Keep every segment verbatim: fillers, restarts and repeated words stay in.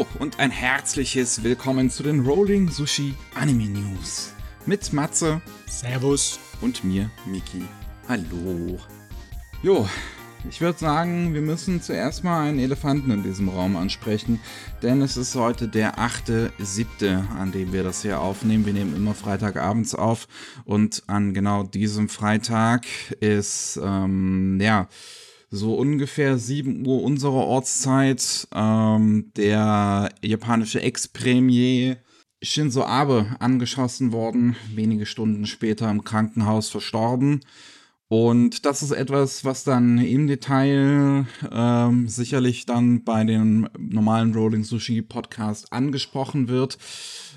Hallo und ein herzliches Willkommen zu den Rolling Sushi Anime News mit Matze, Servus, und mir, Miki. Hallo. Jo, ich würde sagen, wir müssen zuerst mal einen Elefanten in diesem Raum ansprechen, denn es ist heute der achte siebte, an dem wir das hier aufnehmen. Wir nehmen immer Freitagabends auf und an genau diesem Freitag ist, ähm, ja, so ungefähr sieben Uhr unserer Ortszeit, ähm, der japanische Ex-Premier Shinzo Abe angeschossen worden, wenige Stunden später im Krankenhaus verstorben. Und das ist etwas, was dann im Detail ähm, sicherlich dann bei dem normalen Rolling Sushi Podcast angesprochen wird.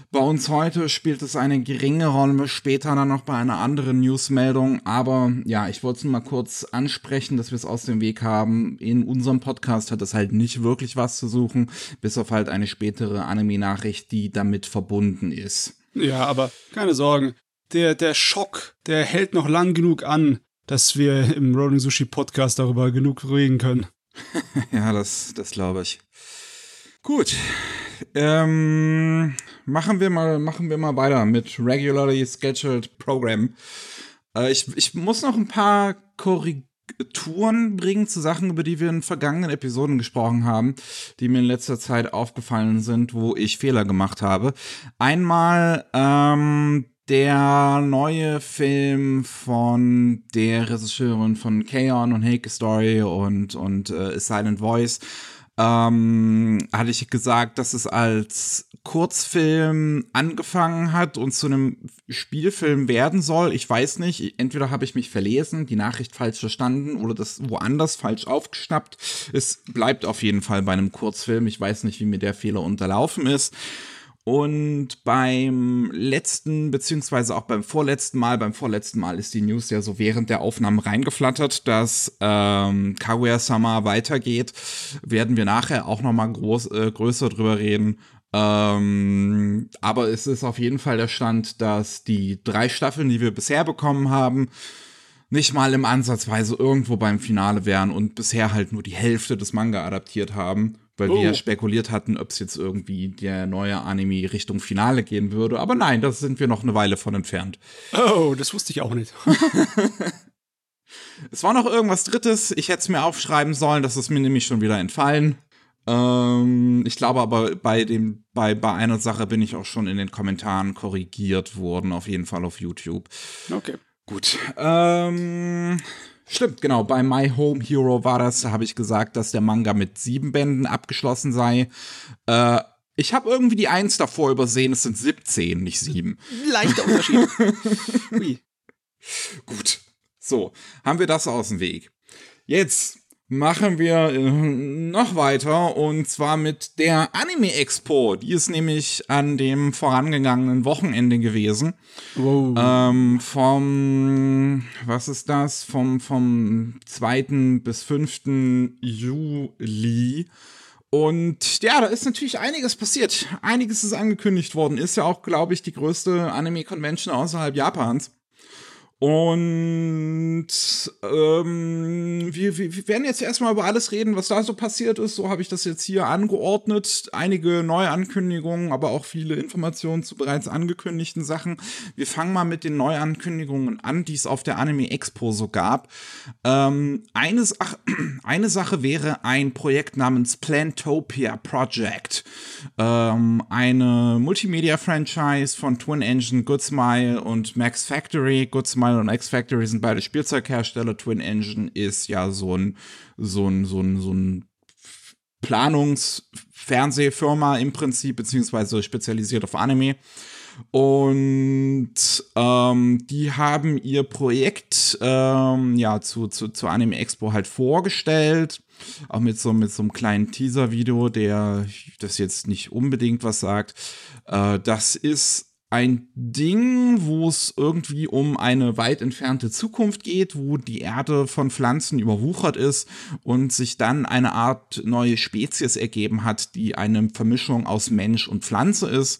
Bei uns heute spielt es eine geringe Rolle, später dann noch bei einer anderen Newsmeldung. Aber ja, ich wollte es nur mal kurz ansprechen, dass wir es aus dem Weg haben. In unserem Podcast hat es halt nicht wirklich was zu suchen, bis auf halt eine spätere Anime-Nachricht, die damit verbunden ist. Ja, aber keine Sorgen. Der, der Schock, der hält noch lang genug an, dass wir im Rolling Sushi Podcast darüber genug reden können. Ja, das, das glaube ich. Gut, ähm, machen wir mal, machen wir mal weiter mit Regularly Scheduled Program. Äh, ich, ich muss noch ein paar Korrekturen bringen zu Sachen, über die wir in vergangenen Episoden gesprochen haben, die mir in letzter Zeit aufgefallen sind, wo ich Fehler gemacht habe. Einmal, ähm, der neue Film von der Regisseurin von K-On! Und Hake Story und, und äh, A Silent Voice, ähm, hatte ich gesagt, dass es als Kurzfilm angefangen hat und zu einem Spielfilm werden soll. Ich weiß nicht, entweder habe ich mich verlesen, die Nachricht falsch verstanden oder das woanders falsch aufgeschnappt. Es bleibt auf jeden Fall bei einem Kurzfilm. Ich weiß nicht, wie mir der Fehler unterlaufen ist. Und beim letzten, beziehungsweise auch beim vorletzten Mal, beim vorletzten Mal ist die News ja so während der Aufnahmen reingeflattert, dass ähm, Kaguya-sama weitergeht, werden wir nachher auch nochmal groß, äh, größer drüber reden. Ähm, aber es ist auf jeden Fall der Stand, dass die drei Staffeln, die wir bisher bekommen haben, nicht mal im Ansatzweise irgendwo beim Finale wären und bisher halt nur die Hälfte des Manga adaptiert haben. Weil oh. wir ja spekuliert hatten, ob es jetzt irgendwie der neue Anime Richtung Finale gehen würde. Aber nein, da sind wir noch eine Weile von entfernt. Oh, das wusste ich auch nicht. Es war noch irgendwas Drittes. Ich hätte es mir aufschreiben sollen, das ist mir nämlich schon wieder entfallen. Ähm, ich glaube aber, bei, dem, bei, bei einer Sache bin ich auch schon in den Kommentaren korrigiert worden, auf jeden Fall auf YouTube. Okay. Gut. Ähm... Stimmt, genau, bei My Home Hero war das, da habe ich gesagt, dass der Manga mit sieben Bänden abgeschlossen sei. Äh, ich habe irgendwie die eins davor übersehen, es sind siebzehn, nicht sieben. Leichter Unterschied. Ui. Gut, so, haben wir das aus dem Weg. Jetzt machen wir noch weiter und zwar mit der Anime Expo. Die ist nämlich an dem vorangegangenen Wochenende gewesen. Wow. Ähm, vom, was ist das? Vom, vom zweiten bis fünften Juli. Und ja, da ist natürlich einiges passiert. Einiges ist angekündigt worden. Ist ja auch, glaube ich, die größte Anime-Convention außerhalb Japans. Und ähm, wir, wir, wir werden jetzt erstmal über alles reden, was da so passiert ist. So habe ich das jetzt hier angeordnet. Einige neue Ankündigungen, aber auch viele Informationen zu bereits angekündigten Sachen. Wir fangen mal mit den Neuankündigungen an, die es auf der Anime Expo so gab. Ähm, eine, Sa- eine Sache wäre ein Projekt namens Plantopia Project. Ähm, eine Multimedia-Franchise von Twin Engine, Good Smile und Max Factory. Good Smile und Max Factory sind beide Spielzeughersteller. Twin Engine ist ja so ein, so ein, so ein, so ein Planungsfernsehfirma im Prinzip, beziehungsweise spezialisiert auf Anime. Und ähm, die haben ihr Projekt ähm, ja zu, zu, zu Anime Expo halt vorgestellt. Auch mit so, mit so einem kleinen Teaser-Video, der das jetzt nicht unbedingt was sagt. Äh, das ist ein Ding, wo es irgendwie um eine weit entfernte Zukunft geht, wo die Erde von Pflanzen überwuchert ist und sich dann eine Art neue Spezies ergeben hat, die eine Vermischung aus Mensch und Pflanze ist.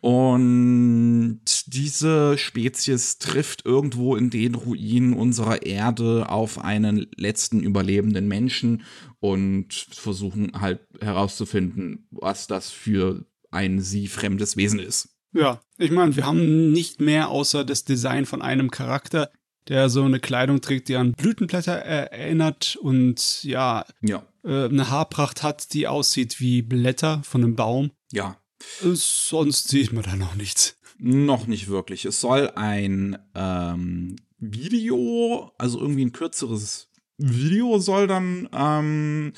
Und diese Spezies trifft irgendwo in den Ruinen unserer Erde auf einen letzten überlebenden Menschen und versuchen halt herauszufinden, was das für ein sie fremdes Wesen ist. Ja, ich meine, wir haben nicht mehr außer das Design von einem Charakter, der so eine Kleidung trägt, die an Blütenblätter erinnert und ja, ja. Äh, eine Haarpracht hat, die aussieht wie Blätter von einem Baum. Ja. Äh, sonst sieht man da noch nichts. Noch nicht wirklich. Es soll ein ähm, Video, also irgendwie ein kürzeres Video soll dann ähm,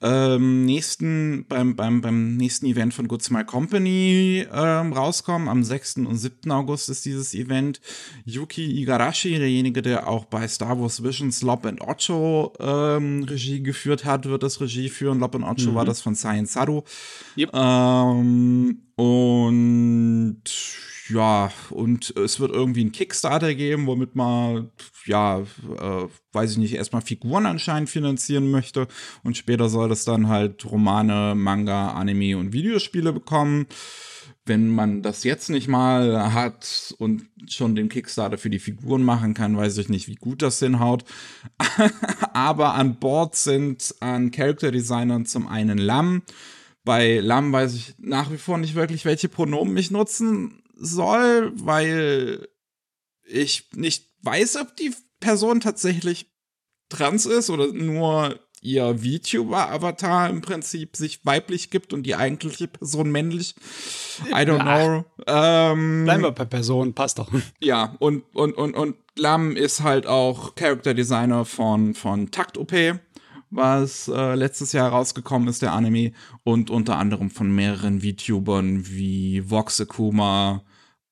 ähm, nächsten, beim, beim, beim nächsten Event von Good Smile Company ähm, rauskommen. Am sechsten und siebten August ist dieses Event. Yuki Igarashi, derjenige, der auch bei Star Wars Visions Lob and Ocho ähm, Regie geführt hat, wird das Regie führen. Lob and Ocho mhm. war das von Science Saru. Yep. Ähm, und ja, und es wird irgendwie einen Kickstarter geben, womit man, ja, äh, weiß ich nicht, erstmal Figuren anscheinend finanzieren möchte. Und später soll das dann halt Romane, Manga, Anime und Videospiele bekommen. Wenn man das jetzt nicht mal hat und schon den Kickstarter für die Figuren machen kann, weiß ich nicht, wie gut das hinhaut. Aber an Bord sind an Charakter-Designern zum einen Lam. Bei Lam weiß ich nach wie vor nicht wirklich, welche Pronomen ich nutzen soll, weil ich nicht weiß, ob die Person tatsächlich trans ist oder nur ihr VTuber-Avatar im Prinzip sich weiblich gibt und die eigentliche Person männlich. I don't know. Ähm, Bleiben wir bei Personen, passt doch. Ja, und, und, und, und Lam ist halt auch Charakterdesigner von, von Takt-O P, was äh, letztes Jahr rausgekommen ist, der Anime, und unter anderem von mehreren VTubern wie Vox Akuma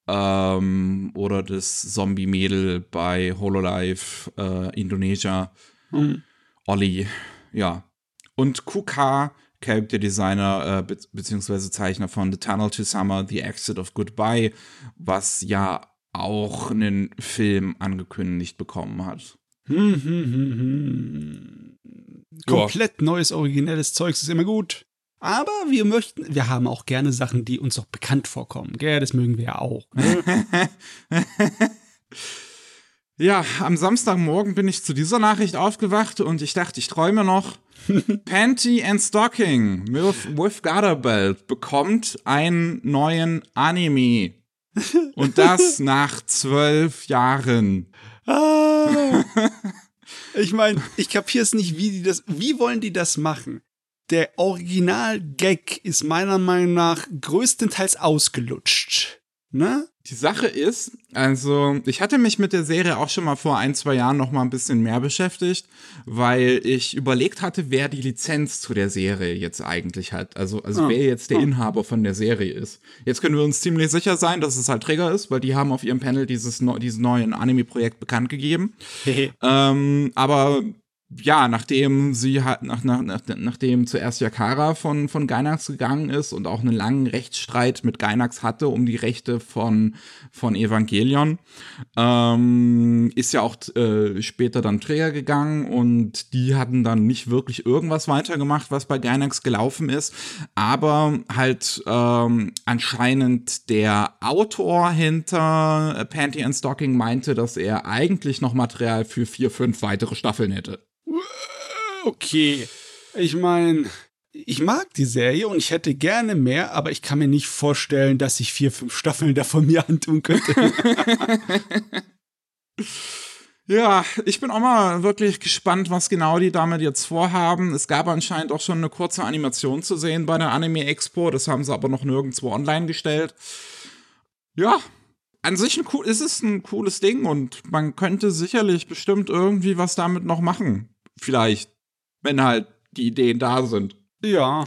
ähm, oder das Zombie-Mädel bei Hololive, äh, Indonesia, mhm. Olli, ja. Und Kuka, Character Designer äh, be- beziehungsweise Zeichner von The Tunnel to Summer, The Exit of Goodbye, was ja auch einen Film angekündigt bekommen hat. Hm, hm, hm, hm. Komplett ja. Neues, originelles Zeugs ist immer gut. Aber wir möchten, wir haben auch gerne Sachen, die uns auch bekannt vorkommen. Gell, das mögen wir ja auch. Ja, am Samstagmorgen bin ich zu dieser Nachricht aufgewacht und ich dachte, ich träume noch. Panty and Stocking with, with Garter Belt bekommt einen neuen Anime. Und das nach zwölf Jahren. Ah. Ich meine, ich kapiere es nicht, wie die das, wie wollen die das machen? Der Original-Gag ist meiner Meinung nach größtenteils ausgelutscht. Ne? Die Sache ist, also ich hatte mich mit der Serie auch schon mal vor ein, zwei Jahren noch mal ein bisschen mehr beschäftigt, weil ich überlegt hatte, wer die Lizenz zu der Serie jetzt eigentlich hat. Also, also ah. wer jetzt der ah. Inhaber von der Serie ist. Jetzt können wir uns ziemlich sicher sein, dass es halt Trigger ist, weil die haben auf ihrem Panel dieses, dieses neue Anime-Projekt bekannt gegeben. ähm, aber ja, nachdem sie halt, nach, nach, nach, nachdem zuerst Yakara von, von Gainax gegangen ist und auch einen langen Rechtsstreit mit Gainax hatte um die Rechte von, von Evangelion, ähm, ist ja auch äh, später dann Trigger gegangen und die hatten dann nicht wirklich irgendwas weitergemacht, was bei Gainax gelaufen ist, aber halt ähm, anscheinend der Autor hinter Panty and Stocking meinte, dass er eigentlich noch Material für vier, fünf weitere Staffeln hätte. Okay, ich meine, ich mag die Serie und ich hätte gerne mehr, aber ich kann mir nicht vorstellen, dass ich vier, fünf Staffeln davon mir antun könnte. Ja, ich bin auch mal wirklich gespannt, was genau die damit jetzt vorhaben. Es gab anscheinend auch schon eine kurze Animation zu sehen bei der Anime Expo, das haben sie aber noch nirgendwo online gestellt. Ja. An sich ein cool, ist es ein cooles Ding und man könnte sicherlich bestimmt irgendwie was damit noch machen. Vielleicht, wenn halt die Ideen da sind. Ja.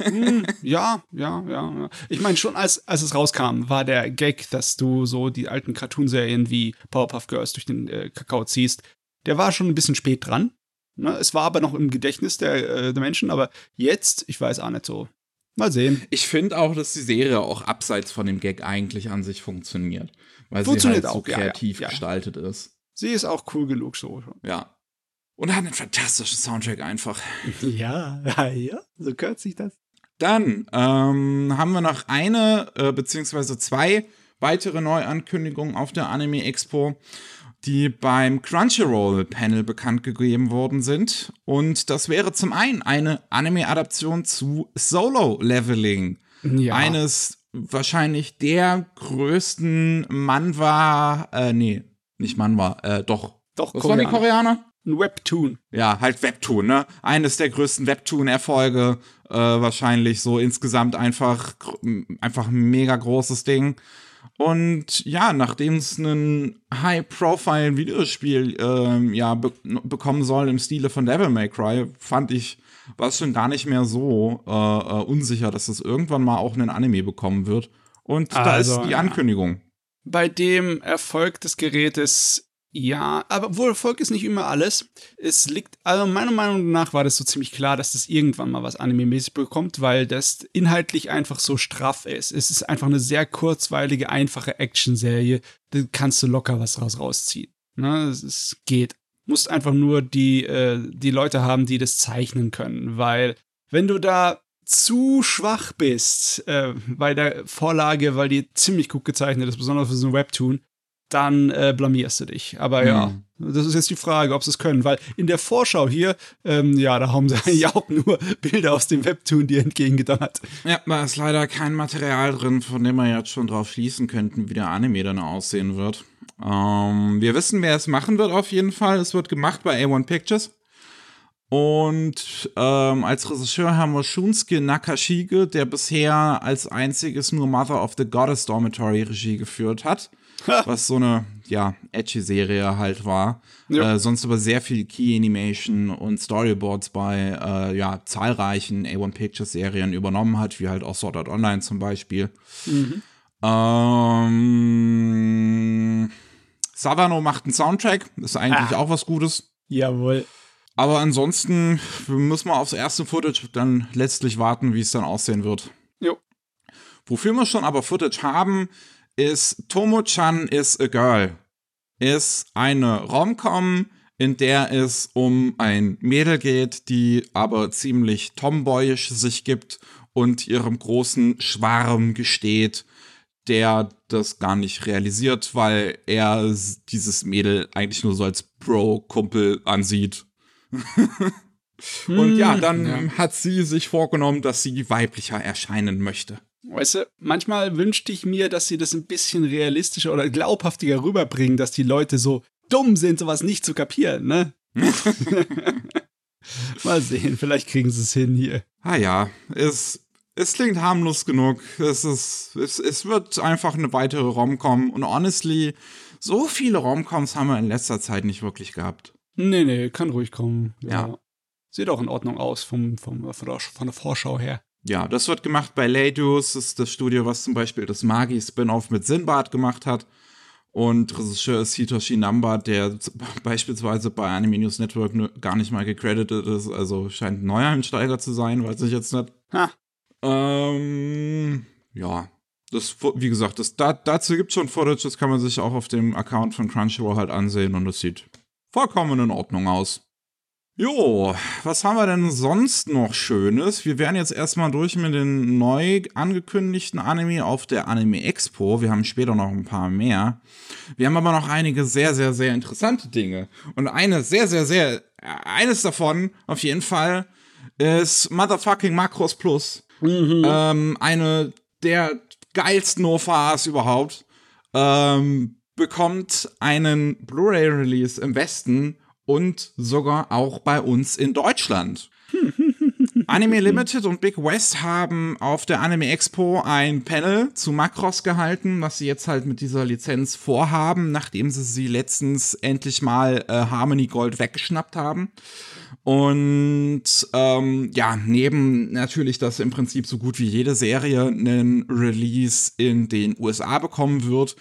hm, ja, ja, ja, ja. Ich meine, schon als, als es rauskam, war der Gag, dass du so die alten Cartoon-Serien wie Powerpuff Girls durch den äh, Kakao ziehst, der war schon ein bisschen spät dran. Ne? Es war aber noch im Gedächtnis der, äh, der Menschen, aber jetzt, ich weiß auch nicht so. Mal sehen. Ich finde auch, dass die Serie auch abseits von dem Gag eigentlich an sich funktioniert. Weil funktioniert sie halt auch, so kreativ ja, ja. gestaltet ist. Sie ist auch cool genug so. Ja. Und hat einen fantastischen Soundtrack einfach. Ja, ja, so gehört sich das. Dann ähm, haben wir noch eine, äh, beziehungsweise zwei weitere Neuankündigungen auf der Anime Expo, die beim Crunchyroll-Panel bekannt gegeben worden sind. Und das wäre zum einen eine Anime-Adaption zu Solo-Leveling. Ja. Eines wahrscheinlich der größten Manhwa, äh, nee, nicht Manhwa, äh, doch. Doch, was waren die Koreaner? Ein Webtoon. Ja, halt Webtoon, ne? Eines der größten Webtoon-Erfolge, äh, wahrscheinlich so insgesamt einfach, einfach ein mega großes Ding. Und ja, nachdem es ein High-Profile-Videospiel ähm, ja, be- bekommen soll im Stile von Devil May Cry, fand ich, war es schon gar nicht mehr so äh, äh, unsicher, dass es irgendwann mal auch einen Anime bekommen wird. Und also, da ist die Ankündigung. Bei dem Erfolg des Gerätes, ja, aber wohl Erfolg ist nicht immer alles. Es liegt, also meiner Meinung nach war das so ziemlich klar, dass das irgendwann mal was Anime-mäßig bekommt, weil das inhaltlich einfach so straff ist. Es ist einfach eine sehr kurzweilige, einfache Action-Serie. Da kannst du locker was raus rausziehen. Ne? Es geht. Du musst einfach nur die, äh, die Leute haben, die das zeichnen können, weil wenn du da zu schwach bist äh, bei der Vorlage, weil die ziemlich gut gezeichnet ist, besonders für so ein Webtoon, dann äh, blamierst du dich. Aber ja, ja, das ist jetzt die Frage, ob sie es können, weil in der Vorschau hier, ähm, ja, da haben sie ja auch nur Bilder aus dem Webtoon dir entgegengedonnert. Ja, da ist leider kein Material drin, von dem wir jetzt schon drauf schließen könnten, wie der Anime dann aussehen wird. Ähm, wir wissen, wer es machen wird auf jeden Fall. Es wird gemacht bei A eins Pictures. Und ähm, als Regisseur haben wir Shunsuke Nakashige, der bisher als einziges nur Mother of the Goddess Dormitory Regie geführt hat. Was so eine, ja, edgy Serie halt war. Ja. Äh, sonst aber sehr viel Key-Animation und Storyboards bei, äh, ja, zahlreichen A eins Pictures Serien übernommen hat, wie halt auch Sword Art Online zum Beispiel. Mhm. Ähm, Savano macht einen Soundtrack, ist eigentlich ah. auch was Gutes. Jawohl. Aber ansonsten müssen wir aufs erste Footage dann letztlich warten, wie es dann aussehen wird. Jo. Wofür wir schon aber Footage haben, ist Tomo-chan is a Girl. Ist eine Rom-Com, in der es um ein Mädel geht, die aber ziemlich tomboyisch sich gibt und ihrem großen Schwarm gesteht, der das gar nicht realisiert, weil er dieses Mädel eigentlich nur so als Bro-Kumpel ansieht. Und ja, dann ja. hat sie sich vorgenommen, dass sie weiblicher erscheinen möchte. Weißt du, manchmal wünschte ich mir, dass sie das ein bisschen realistischer oder glaubhaftiger rüberbringen, dass die Leute so dumm sind, sowas nicht zu kapieren, ne? Mal sehen, vielleicht kriegen sie es hin hier. Ah ja, es, es klingt harmlos genug. Es, ist, es, es wird einfach eine weitere Rom-Com. Und honestly, so viele Rom-Coms haben wir in letzter Zeit nicht wirklich gehabt. Nee, nee, kann ruhig kommen. Ja. ja. Sieht auch in Ordnung aus vom, vom, von der Vorschau her. Ja, das wird gemacht bei Leidos, das ist das Studio, was zum Beispiel das Magi-Spin-Off mit Sinbad gemacht hat. Und Regisseur ist Hitoshi Namba, der z- beispielsweise bei Anime News Network ne- gar nicht mal gecredited ist. Also scheint ein neuer Einsteiger zu sein, weiß ich jetzt nicht. Ha. Ähm, ja, das, wie gesagt, das, da, dazu gibt es schon Footage, das kann man sich auch auf dem Account von Crunchyroll halt ansehen und das sieht vollkommen in Ordnung aus. Jo, was haben wir denn sonst noch Schönes? Wir wären jetzt erstmal durch mit den neu angekündigten Anime auf der Anime Expo. Wir haben später noch ein paar mehr. Wir haben aber noch einige sehr, sehr, sehr interessante Dinge. Und eine sehr, sehr, sehr, eines davon auf jeden Fall ist motherfucking Macross Plus. Mhm. Ähm, eine der geilsten O V As überhaupt. Ähm, bekommt einen Blu-ray-Release im Westen und sogar auch bei uns in Deutschland. Anime Limited und Big West haben auf der Anime Expo ein Panel zu Macross gehalten, was sie jetzt halt mit dieser Lizenz vorhaben, nachdem sie sie letztens endlich mal äh, Harmony Gold weggeschnappt haben. Und ähm, ja, neben natürlich, dass im Prinzip so gut wie jede Serie einen Release in den U S A bekommen wird,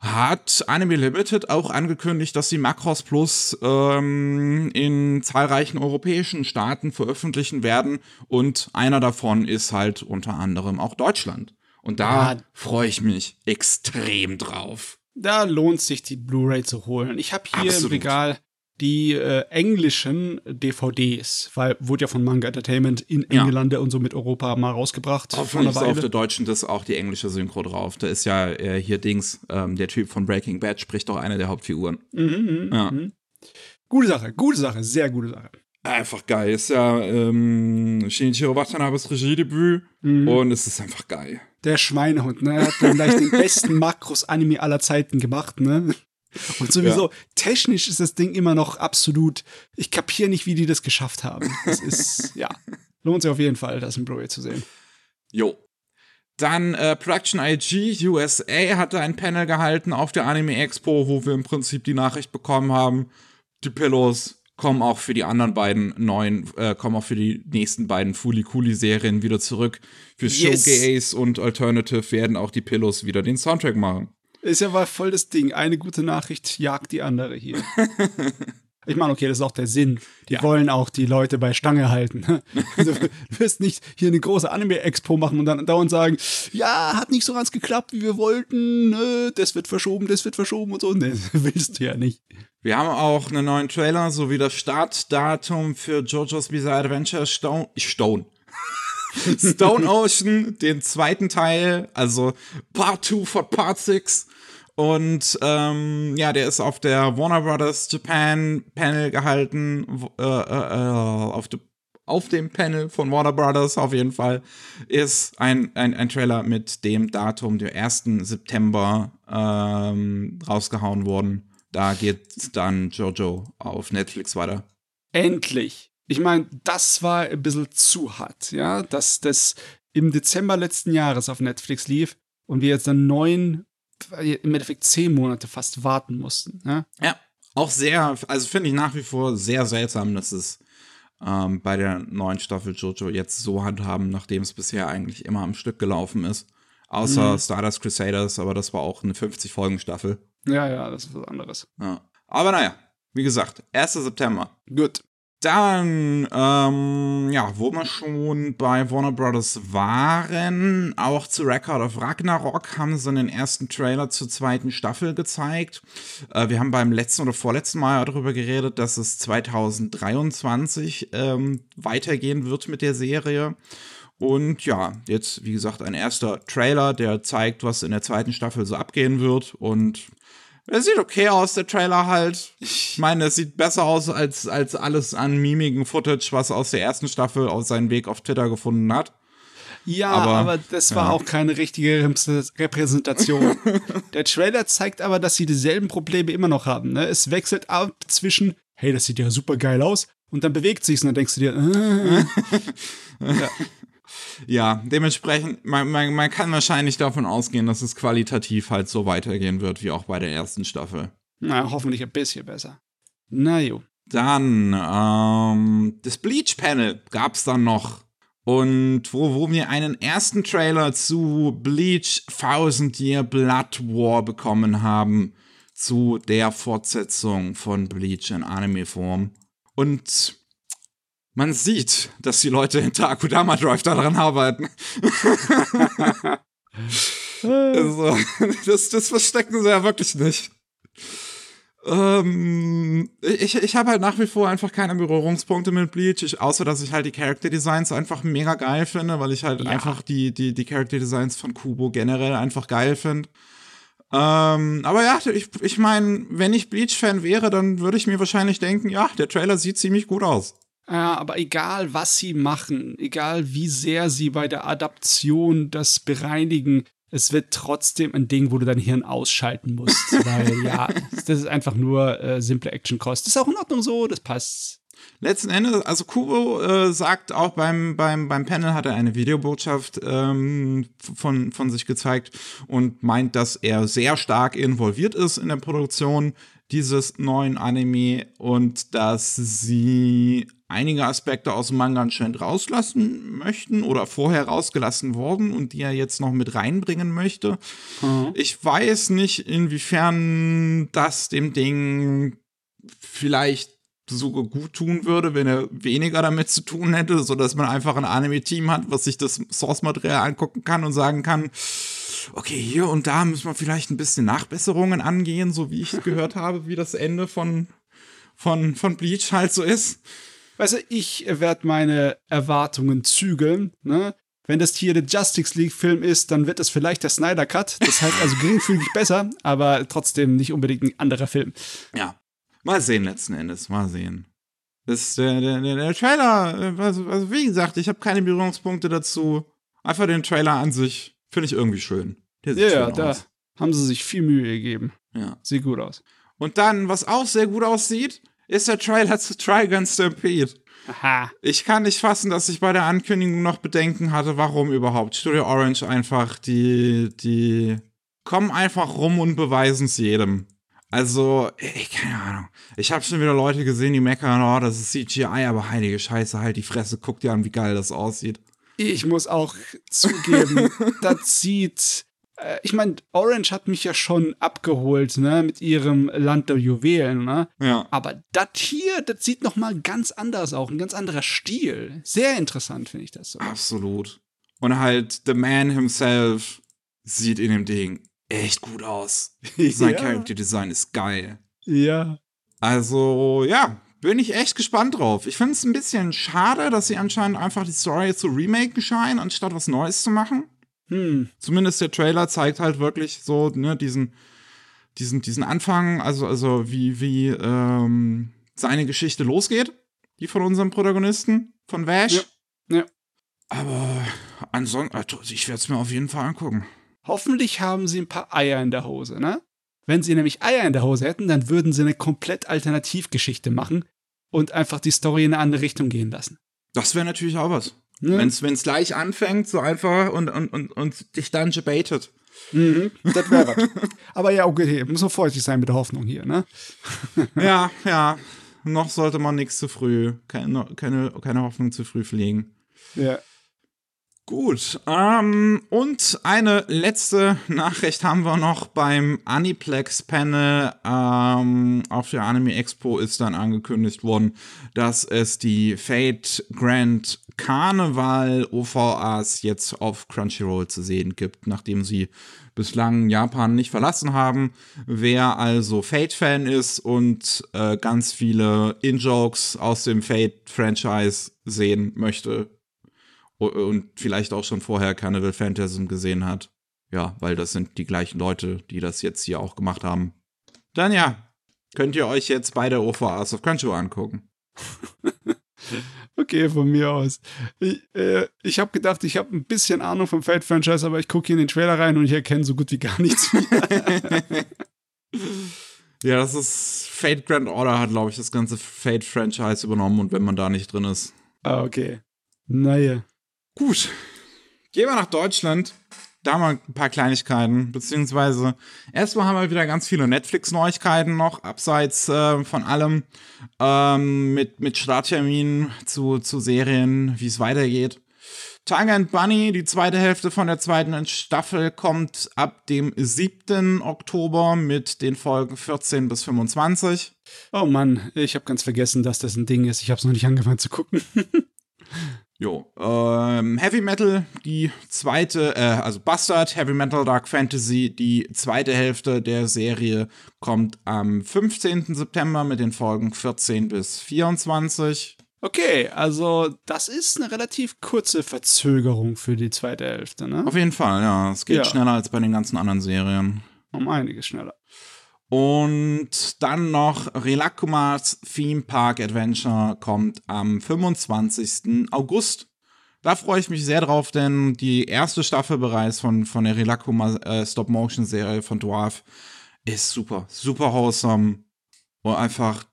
hat Anime Limited auch angekündigt, dass sie Macross Plus ähm, in zahlreichen europäischen Staaten veröffentlichen werden. Und einer davon ist halt unter anderem auch Deutschland. Und da ja, freue ich mich extrem drauf. Da lohnt sich, die Blu-ray zu holen. Ich habe hier Absolut. im Regal die äh, englischen D V Ds, weil wurde ja von Manga Entertainment in England ja. und so mit Europa mal rausgebracht. Hoffentlich ist auf der deutschen das auch die englische Synchro drauf. Da ist ja äh, hier Dings, ähm, der Typ von Breaking Bad spricht doch eine der Hauptfiguren. Mhm, ja. mhm. Gute Sache, gute Sache, sehr gute Sache. Einfach geil. Ist ja ähm, Shinichiro Watanabes Regiedebüt mhm. und es ist einfach geil. Der Schweinehund, ne? Er hat dann gleich den besten Macross-Anime aller Zeiten gemacht, ne? Und sowieso, ja. technisch ist das Ding immer noch absolut, ich kapiere nicht, wie die das geschafft haben. Das ist, ja, lohnt sich auf jeden Fall, das in Blu-ray zu sehen. Jo. Dann äh, Production I G U S A hatte ein Panel gehalten auf der Anime Expo, wo wir im Prinzip die Nachricht bekommen haben, die Pillows kommen auch für die anderen beiden neuen, äh, kommen auch für die nächsten beiden Fooly-Cooly-Serien wieder zurück. Für yes. Showcase und Alternative werden auch die Pillows wieder den Soundtrack machen. Ist ja mal voll das Ding. Eine gute Nachricht jagt die andere hier. Ich meine, okay, das ist auch der Sinn. Die ja. wollen auch die Leute bei Stange halten. Also, du wirst nicht hier eine große Anime-Expo machen und dann dauernd sagen, ja, hat nicht so ganz geklappt, wie wir wollten. Das wird verschoben, das wird verschoben und so. Nee, willst du ja nicht. Wir haben auch einen neuen Trailer sowie das Startdatum für JoJo's Bizarre Adventure Stone. Stone. Stone Ocean, den zweiten Teil, also Part zwei von Part sechs. Und ähm, ja, der ist auf der Warner Brothers Japan Panel gehalten, äh, äh, auf, de, auf dem Panel von Warner Brothers auf jeden Fall, ist ein, ein, ein Trailer mit dem Datum, dem ersten September, ähm, rausgehauen worden. Da geht dann JoJo auf Netflix weiter. Endlich! Ich meine, das war ein bisschen zu hart, ja, dass das im Dezember letzten Jahres auf Netflix lief und wir jetzt dann neun, im Endeffekt zehn Monate fast warten mussten. Ja, ja auch sehr, also finde ich nach wie vor sehr seltsam, dass es ähm, bei der neuen Staffel JoJo jetzt so handhaben, nachdem es bisher eigentlich immer am Stück gelaufen ist. Außer mhm. Stardust Crusaders, aber das war auch eine fünfzig-Folgen-Staffel. Ja, ja, das ist was anderes. Ja. Aber naja, wie gesagt, ersten September. Gut. Dann, ähm, ja, wo wir schon bei Warner Brothers waren, auch zu Record of Ragnarok haben sie den ersten Trailer zur zweiten Staffel gezeigt. Äh, wir haben beim letzten oder vorletzten Mal darüber geredet, dass es zwanzig dreiundzwanzig ähm, weitergehen wird mit der Serie. Und ja, jetzt, wie gesagt, ein erster Trailer, der zeigt, was in der zweiten Staffel so abgehen wird und es sieht okay aus, der Trailer halt. Ich meine, es sieht besser aus als, als alles an mimigen Footage, was aus der ersten Staffel auf seinen Weg auf Twitter gefunden hat. Ja, aber, aber das ja. war auch keine richtige Repräsentation. Der Trailer zeigt aber, dass sie dieselben Probleme immer noch haben. Ne? Es wechselt ab zwischen, hey, das sieht ja super geil aus, und dann bewegt sich's und dann denkst du dir, äh. ja. Ja, dementsprechend, man, man, man kann wahrscheinlich davon ausgehen, dass es qualitativ halt so weitergehen wird, wie auch bei der ersten Staffel. Na, hoffentlich ein bisschen besser. Na jo. Dann, ähm, das Bleach-Panel gab's dann noch. Und wo, wo wir einen ersten Trailer zu Bleach Thousand Year Blood War bekommen haben, zu der Fortsetzung von Bleach in Anime-Form. Und man sieht, dass die Leute hinter Akudama Drive daran arbeiten. Also, das, das verstecken sie ja wirklich nicht. Ähm, ich ich habe halt nach wie vor einfach keine Berührungspunkte mit Bleach, ich, außer dass ich halt die Character Designs einfach mega geil finde, weil ich halt ja. einfach die, die, die Character Designs von Kubo generell einfach geil finde. Ähm, aber ja, ich, ich meine, wenn ich Bleach-Fan wäre, dann würde ich mir wahrscheinlich denken, ja, der Trailer sieht ziemlich gut aus. Ja, aber egal, was sie machen, egal wie sehr sie bei der Adaption das bereinigen, es wird trotzdem ein Ding, wo du dein Hirn ausschalten musst. Weil ja, das ist einfach nur äh, simple Action-Kost. Das ist auch in Ordnung so, das passt. Letzten Endes, also Kubo äh, sagt auch beim, beim, beim Panel, hat er eine Videobotschaft ähm, von, von sich gezeigt und meint, dass er sehr stark involviert ist in der Produktion dieses neuen Anime und dass sie einige Aspekte aus dem Manga anscheinend rauslassen möchten oder vorher rausgelassen wurden und die er jetzt noch mit reinbringen möchte. Mhm. Ich weiß nicht, inwiefern das dem Ding vielleicht sogar gut tun würde, wenn er weniger damit zu tun hätte, sodass man einfach ein Anime-Team hat, was sich das Source-Material angucken kann und sagen kann, okay, hier und da müssen wir vielleicht ein bisschen Nachbesserungen angehen, so wie ich gehört habe, wie das Ende von, von, von Bleach halt so ist. Weißt du, ich werde meine Erwartungen zügeln, ne? Wenn das hier der Justice League-Film ist, dann wird das vielleicht der Snyder Cut. Das heißt also geringfügig besser, aber trotzdem nicht unbedingt ein anderer Film. Ja. Mal sehen letzten Endes, mal sehen. Das, der, der, der Trailer, also, also wie gesagt, ich habe keine Berührungspunkte dazu. Einfach den Trailer an sich finde ich irgendwie schön. Der sieht ja, schön ja, da aus. Haben sie sich viel Mühe gegeben. Ja. Sieht gut aus. Und dann, was auch sehr gut aussieht, ist der Trailer zu Trigger und Stampede. Aha. Ich kann nicht fassen, dass ich bei der Ankündigung noch Bedenken hatte, warum überhaupt. Studio Orange einfach, die, die kommen einfach rum und beweisen es jedem. Also, ich, keine Ahnung. Ich habe schon wieder Leute gesehen, die meckern, oh, das ist C G I, aber heilige Scheiße, halt die Fresse, guck dir an, wie geil das aussieht. Ich muss auch zugeben, das sieht, äh, ich meine, Orange hat mich ja schon abgeholt, ne, mit ihrem Land der Juwelen, ne? Ja. Aber das hier, das sieht noch mal ganz anders auch, ein ganz anderer Stil. Sehr interessant finde ich das so. Absolut. Und halt, the man himself sieht in dem Ding echt gut aus. Sein ja. Character-Design ist geil. Ja. Also, ja, bin ich echt gespannt drauf. Ich finde es ein bisschen schade, dass sie anscheinend einfach die Story zu remaken scheinen, anstatt was Neues zu machen. Hm. Zumindest der Trailer zeigt halt wirklich so, ne, diesen, diesen, diesen Anfang, also, also wie, wie ähm, seine Geschichte losgeht. Die von unserem Protagonisten, von Vash. Ja. Ja. Aber ansonsten, also, ich werde es mir auf jeden Fall angucken. Hoffentlich haben sie ein paar Eier in der Hose, ne? Wenn sie nämlich Eier in der Hose hätten, dann würden sie eine komplett Alternativgeschichte machen und einfach die Story in eine andere Richtung gehen lassen. Das wäre natürlich auch was. Ja. Wenn es gleich anfängt, so einfach und, und, und, und dich dann gebaitet. Mhm, das wäre was. Aber ja, okay, muss man vorsichtig sein mit der Hoffnung hier, ne? Ja, ja. Noch sollte man nichts zu früh, keine, keine, keine Hoffnung zu früh pflegen. Ja. Gut, ähm, und eine letzte Nachricht haben wir noch beim Aniplex-Panel. Ähm, auf der Anime Expo ist dann angekündigt worden, dass es die Fate Grand Carnival O V As jetzt auf Crunchyroll zu sehen gibt, nachdem sie bislang Japan nicht verlassen haben. Wer also Fate-Fan ist und äh, ganz viele In-Jokes aus dem Fate-Franchise sehen möchte, und vielleicht auch schon vorher Carnival Phantasm gesehen hat. Ja, weil das sind die gleichen Leute, die das jetzt hier auch gemacht haben. Dann ja, könnt ihr euch jetzt beide O V As auf Crunchyroll angucken. Okay, von mir aus. Ich, äh, ich habe gedacht, ich habe ein bisschen Ahnung vom Fate-Franchise, aber ich gucke hier in den Trailer rein und ich erkenne so gut wie gar nichts mehr. Ja, das ist Fate Grand Order hat, glaube ich, das ganze Fate-Franchise übernommen und wenn man da nicht drin ist. Ah, okay. Naja. Gut, gehen wir nach Deutschland, da haben wir ein paar Kleinigkeiten, beziehungsweise erstmal haben wir wieder ganz viele Netflix-Neuigkeiten noch, abseits äh, von allem, ähm, mit, mit Startterminen zu, zu Serien, wie es weitergeht. Tiger and Bunny, die zweite Hälfte von der zweiten Staffel, kommt ab dem siebten Oktober mit den Folgen vierzehn bis fünfundzwanzig. Oh Mann, ich habe ganz vergessen, dass das ein Ding ist, ich habe es noch nicht angefangen zu gucken. Jo, ähm, Heavy Metal, die zweite, äh, also Bastard, Heavy Metal, Dark Fantasy, die zweite Hälfte der Serie kommt am fünfzehnten September mit den Folgen vierzehn bis vierundzwanzig. Okay, also das ist eine relativ kurze Verzögerung für die zweite Hälfte, ne? Auf jeden Fall, ja, es geht ja schneller als bei den ganzen anderen Serien. Um einiges schneller. Und dann noch Rilakkuma Theme Park Adventure kommt am fünfundzwanzigsten August. Da freue ich mich sehr drauf, denn die erste Staffel bereits von, von der Rilakkuma äh, Stop-Motion-Serie von Dwarf ist super, super wholesome. Und einfach,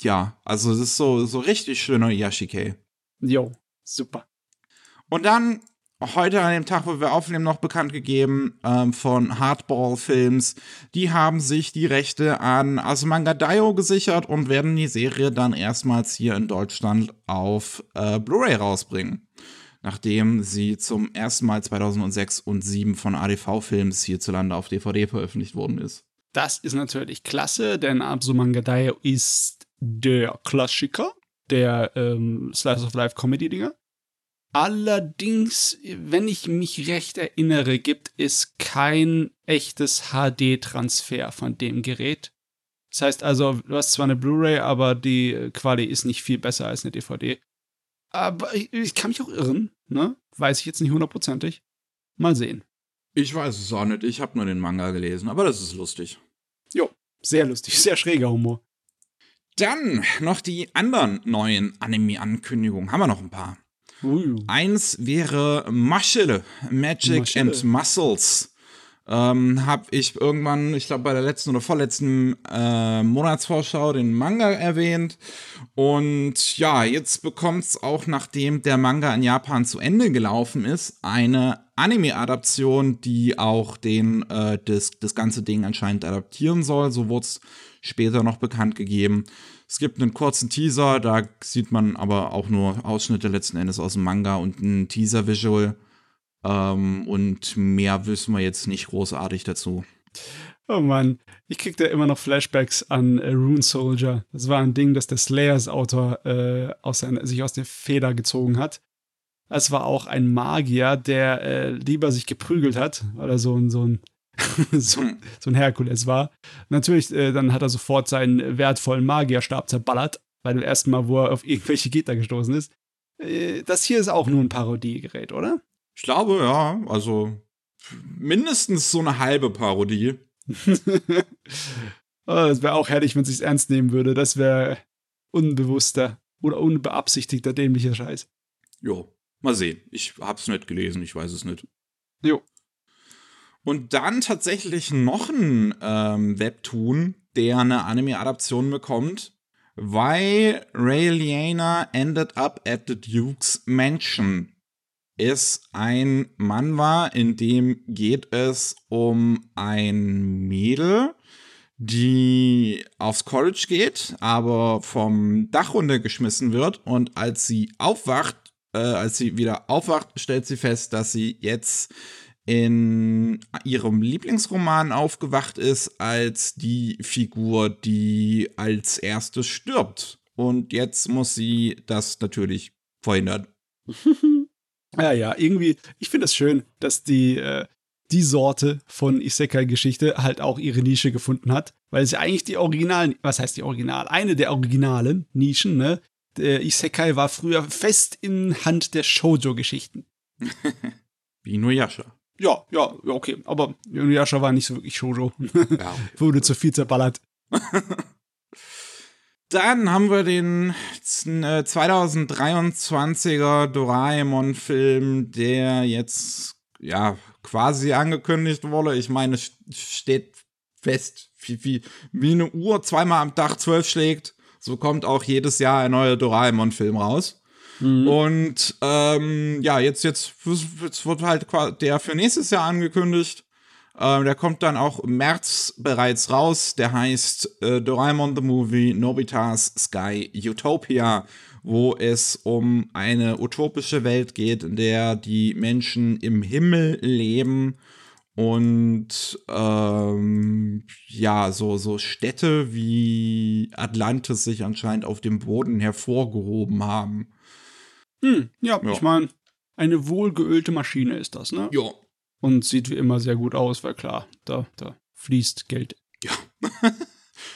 ja, also es ist so, so richtig schöner Yashike. Jo, super. Und dann heute an dem Tag, wo wir aufnehmen, noch bekannt gegeben, ähm, von Hardball Films. Die haben sich die Rechte an Azumanga Daioh gesichert und werden die Serie dann erstmals hier in Deutschland auf äh, Blu-ray rausbringen, nachdem sie zum ersten Mal zweitausendsechs und zweitausendsieben von A D V Films hierzulande auf D V D veröffentlicht worden ist. Das ist natürlich klasse, denn Azumanga Daioh ist der Klassiker der ähm, Slice-of-Life-Comedy-Dinger. Allerdings, wenn ich mich recht erinnere, gibt es kein echtes H D-Transfer von dem Gerät. Das heißt also, du hast zwar eine Blu-ray, aber die Quali ist nicht viel besser als eine D V D. Aber ich, ich kann mich auch irren, ne? Weiß ich jetzt nicht hundertprozentig. Mal sehen. Ich weiß es auch nicht, ich habe nur den Manga gelesen, aber das ist lustig. Jo, sehr lustig, sehr schräger Humor. Dann noch die anderen neuen Anime-Ankündigungen. Haben wir noch ein paar. Ui. Eins wäre Maschere, Magic Maschere. and Muscles. Ähm, hab ich irgendwann, ich glaube bei der letzten oder vorletzten äh, Monatsvorschau den Manga erwähnt. Und ja, jetzt bekommt's auch, nachdem der Manga in Japan zu Ende gelaufen ist, eine Anime-Adaption, die auch den, äh, das, das ganze Ding anscheinend adaptieren soll. So wurde es später noch bekannt gegeben. Es gibt einen kurzen Teaser, da sieht man aber auch nur Ausschnitte letzten Endes aus dem Manga und ein Teaser-Visual. Ähm, und mehr wissen wir jetzt nicht großartig dazu. Oh Mann, ich krieg da immer noch Flashbacks an äh, Rune Soldier. Das war ein Ding, das der Slayers-Autor äh, aus seiner, sich aus der Feder gezogen hat. Es war auch ein Magier, der äh, lieber sich geprügelt hat, oder so ein, so ein, so, so ein Herkules war. Natürlich, äh, dann hat er sofort seinen wertvollen Magierstab zerballert, bei dem ersten Mal, wo er auf irgendwelche Gitter gestoßen ist. Äh, das hier ist auch nur ein Parodiegerät, oder? Ich glaube, ja, also mindestens so eine halbe Parodie. Oh, das wäre auch herrlich, wenn es sich ernst nehmen würde. Das wäre unbewusster oder unbeabsichtigter dämlicher Scheiß. Jo, mal sehen. Ich hab's nicht gelesen, ich weiß es nicht. Jo. Und dann tatsächlich noch ein ähm, Webtoon, der eine Anime-Adaption bekommt. Why Raeliana Ended Up at the Duke's Mansion ist ein Manhwa, in dem geht es um ein Mädel, die aufs College geht, aber vom Dach runtergeschmissen wird. Und als sie aufwacht, äh, als sie wieder aufwacht, stellt sie fest, dass sie jetzt in ihrem Lieblingsroman aufgewacht ist, als die Figur, die als erstes stirbt. Und jetzt muss sie das natürlich verhindern. Ja, ja, irgendwie, ich finde es schön, dass die, äh, die Sorte von Isekai-Geschichte halt auch ihre Nische gefunden hat, weil es ja eigentlich die originalen, was heißt die Original? Eine der originalen Nischen, ne? Der Isekai war früher fest in Hand der Shoujo-Geschichten. Wie Inuyasha. Ja, ja, okay, aber Inuyasha war nicht so wirklich Shoujo. Ja. Wurde zu viel zerballert. Dann haben wir den zweitausenddreiundzwanziger Doraemon-Film, der jetzt ja quasi angekündigt wurde. Ich meine, es steht fest, wie, wie, wie eine Uhr zweimal am Tag zwölf schlägt. So kommt auch jedes Jahr ein neuer Doraemon-Film raus. Mhm. Und ähm, ja, jetzt, jetzt, jetzt wird halt der für nächstes Jahr angekündigt. Ähm, der kommt dann auch im März bereits raus. Der heißt äh, Doraemon the Movie Nobita's Sky Utopia, wo es um eine utopische Welt geht, in der die Menschen im Himmel leben und ähm, ja, so, so Städte wie Atlantis sich anscheinend auf dem Boden hervorgehoben haben. Hm, ja, ja, ich meine, eine wohlgeölte Maschine ist das, ne? Ja. Und sieht wie immer sehr gut aus, weil klar, da, da fließt Geld. Ja.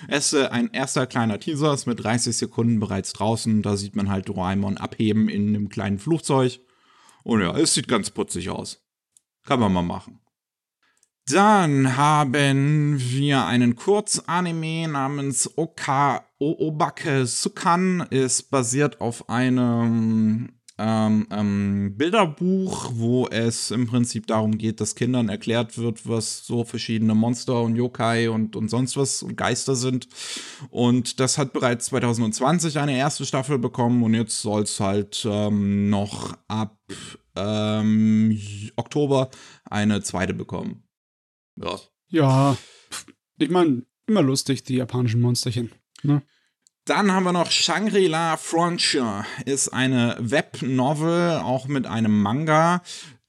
Es ist ein erster kleiner Teaser, ist mit dreißig Sekunden bereits draußen. Da sieht man halt Doraemon abheben in einem kleinen Flugzeug. Und ja, es sieht ganz putzig aus. Kann man mal machen. Dann haben wir einen Kurzanime namens Oka Oobake Sukan. Ist basiert auf einem Ähm, ähm, Bilderbuch, wo es im Prinzip darum geht, dass Kindern erklärt wird, was so verschiedene Monster und Yokai und, und sonst was und Geister sind. Und das hat bereits zweitausendzwanzig eine erste Staffel bekommen und jetzt soll es halt ähm, noch ab ähm, Oktober eine zweite bekommen. Ja, ja, ich meine, immer lustig, die japanischen Monsterchen. Ne? Dann haben wir noch Shangri-La Frontier. Ist eine Web-Novel, auch mit einem Manga,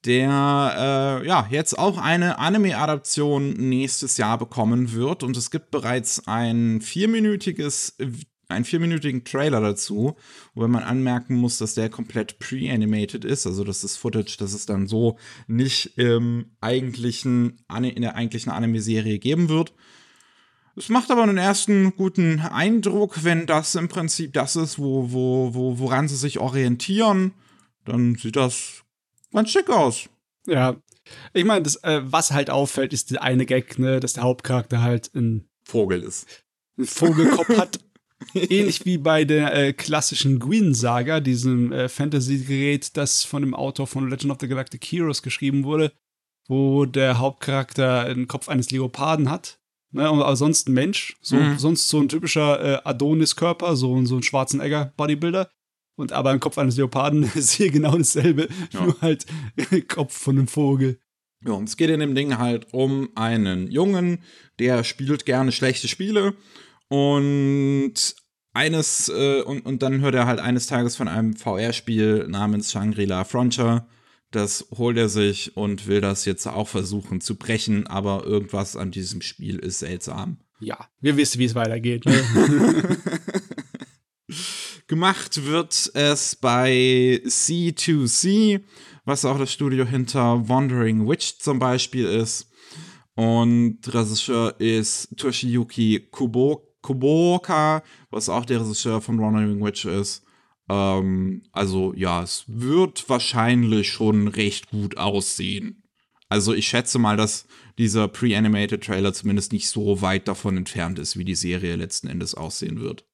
der äh, ja jetzt auch eine Anime-Adaption nächstes Jahr bekommen wird. Und es gibt bereits ein vierminütiges einen vierminütigen Trailer dazu, wo man anmerken muss, dass der komplett pre-animated ist, also das ist Footage, das es dann so nicht im eigentlichen, in der eigentlichen Anime-Serie geben wird. Es macht aber einen ersten guten Eindruck, wenn das im Prinzip das ist, wo, wo, wo, woran sie sich orientieren, dann sieht das ganz schick aus. Ja, ich meine, das, äh, was halt auffällt, ist der eine Gag, ne, dass der Hauptcharakter halt ein Vogel ist. Ein Vogelkopf hat. Ähnlich wie bei der äh, klassischen Green-Saga, diesem äh, Fantasy-Gerät, das von dem Autor von Legend of the Galactic Heroes geschrieben wurde, wo der Hauptcharakter den Kopf eines Leoparden hat, ne, und, aber sonst ein Mensch, so, mhm. sonst so ein typischer äh, Adonis-Körper, so, so ein Schwarzenegger-Bodybuilder, und aber im Kopf eines Leoparden ist hier genau dasselbe, ja. nur halt Kopf von einem Vogel. Ja, und es geht in dem Ding halt um einen Jungen, der spielt gerne schlechte Spiele. Und eines, äh, und, und dann hört er halt eines Tages von einem V R-Spiel namens Shangri-La Frontier. Das holt er sich und will das jetzt auch versuchen zu brechen, aber irgendwas an diesem Spiel ist seltsam. Ja, wir wissen, wie es weitergeht. Ne? Gemacht wird es bei C zwei C, was auch das Studio hinter Wandering Witch zum Beispiel ist. Und Regisseur ist Toshiyuki Kubo. Kuboka, was auch der Regisseur von Running Witch ist. Ähm, also ja, es wird wahrscheinlich schon recht gut aussehen. Also ich schätze mal, dass dieser pre-animated Trailer zumindest nicht so weit davon entfernt ist, wie die Serie letzten Endes aussehen wird.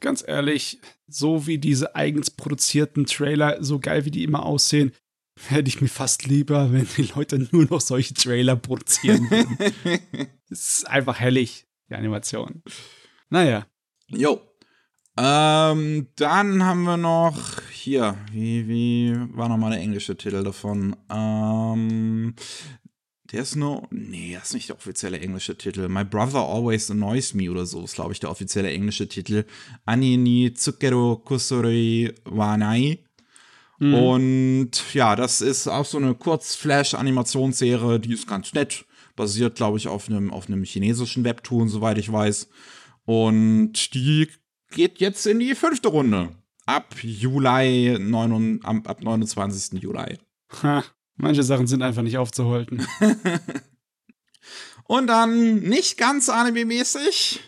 Ganz ehrlich, so wie diese eigens produzierten Trailer, so geil wie die immer aussehen, hätte ich mir fast lieber, wenn die Leute nur noch solche Trailer produzieren würden. Es ist einfach herrlich, die Animation. Naja. Jo. Ähm, dann haben wir noch hier, wie, wie war nochmal der englische Titel davon? Ähm, der ist nur, nee, das ist nicht der offizielle englische Titel. My Brother Always Annoys Me oder so ist, glaube ich, der offizielle englische Titel. Ani ni Tsukeru Kusuri wa nai. Mhm. Und ja, das ist auch so eine Kurz-Flash-Animationsserie, die ist ganz nett. Basiert, glaube ich, auf einem auf einem chinesischen Webtoon, soweit ich weiß. Und die geht jetzt in die fünfte Runde. Ab Juli, neun, ab neunundzwanzigsten Juli. Ha, manche Sachen sind einfach nicht aufzuhalten. Und dann nicht ganz anime-mäßig.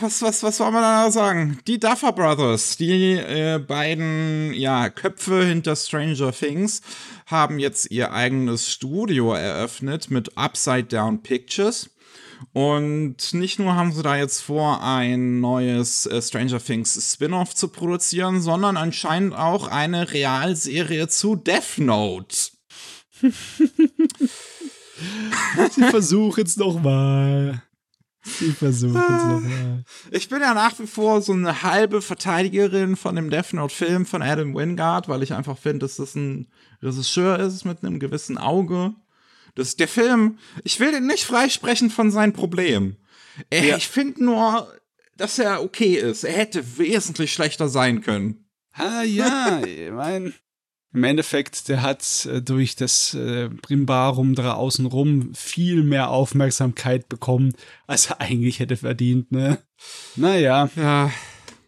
Was, was, was wollen wir da sagen? Die Duffer Brothers, die äh, beiden ja, Köpfe hinter Stranger Things, haben jetzt ihr eigenes Studio eröffnet mit Upside Down Pictures. Und nicht nur haben sie da jetzt vor, ein neues äh, Stranger Things Spin-off zu produzieren, sondern anscheinend auch eine Realserie zu Death Note. Sie versuchen es nochmal. Sie versuchen es nochmal. Ich bin ja nach wie vor so eine halbe Verteidigerin von dem Death Note-Film von Adam Wingard, weil ich einfach finde, dass das ein Regisseur ist mit einem gewissen Auge. Das, der Film, ich will den nicht freisprechen von seinen Problemen. Er, ja. Ich finde nur, dass er okay ist. Er hätte wesentlich schlechter sein können. Ah ja, ich meine, im Endeffekt, der hat äh, durch das äh, Brimbarum da außenrum viel mehr Aufmerksamkeit bekommen, als er eigentlich hätte verdient, ne? Naja, ja.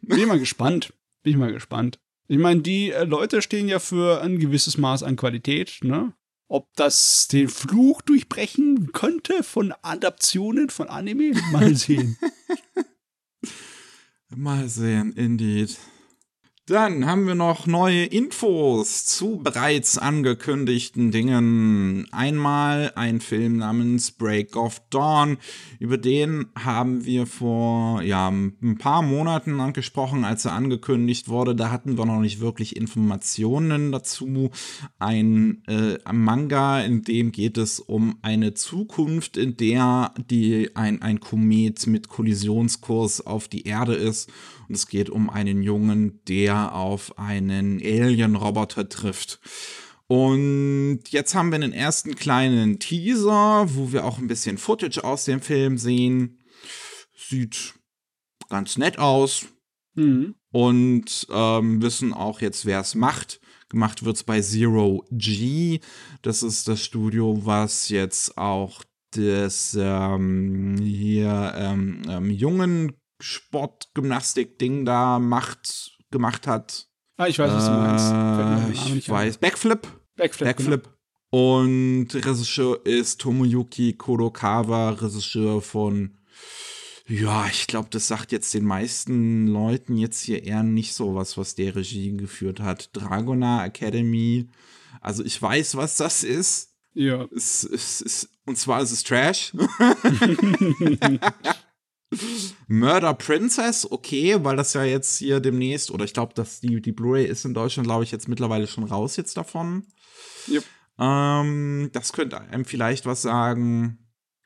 Bin ich mal gespannt. Bin ich mal gespannt. Ich meine, die äh, Leute stehen ja für ein gewisses Maß an Qualität, ne? Ob das den Fluch durchbrechen könnte von Adaptionen von Anime? Mal sehen. Mal sehen, indeed. Dann haben wir noch neue Infos zu bereits angekündigten Dingen. Einmal ein Film namens Break of Dawn. Über den haben wir vor ja, ein paar Monaten gesprochen, als er angekündigt wurde. Da hatten wir noch nicht wirklich Informationen dazu. Ein äh, Manga, in dem geht es um eine Zukunft, in der die, ein, ein Komet mit Kollisionskurs auf die Erde ist. Und es geht um einen Jungen, der auf einen Alien-Roboter trifft. Und jetzt haben wir einen ersten kleinen Teaser, wo wir auch ein bisschen Footage aus dem Film sehen. Sieht ganz nett aus. Mhm. Und ähm, wissen auch jetzt, wer es macht. Gemacht wird es bei Zero G. Das ist das Studio, was jetzt auch das ähm, hier ähm, ähm, jungen Sportgymnastik-Ding da macht, gemacht hat. Ah, ich weiß, was du meinst. Äh, ich weiß. Backflip. Backflip. Backflip. Genau. Und Regisseur ist Tomoyuki Kurokawa, Regisseur von, ja, ich glaube, das sagt jetzt den meisten Leuten jetzt hier eher nicht so was, was der Regie geführt hat. Dragonar Academy. Also ich weiß, was das ist. Ja. Es, es, es, und zwar ist es Trash. Murder Princess, okay, weil das ja jetzt hier demnächst, oder ich glaube, dass die, die Blu-ray ist in Deutschland, glaube ich, jetzt mittlerweile schon raus jetzt davon. Yep. Ähm, das könnte einem vielleicht was sagen.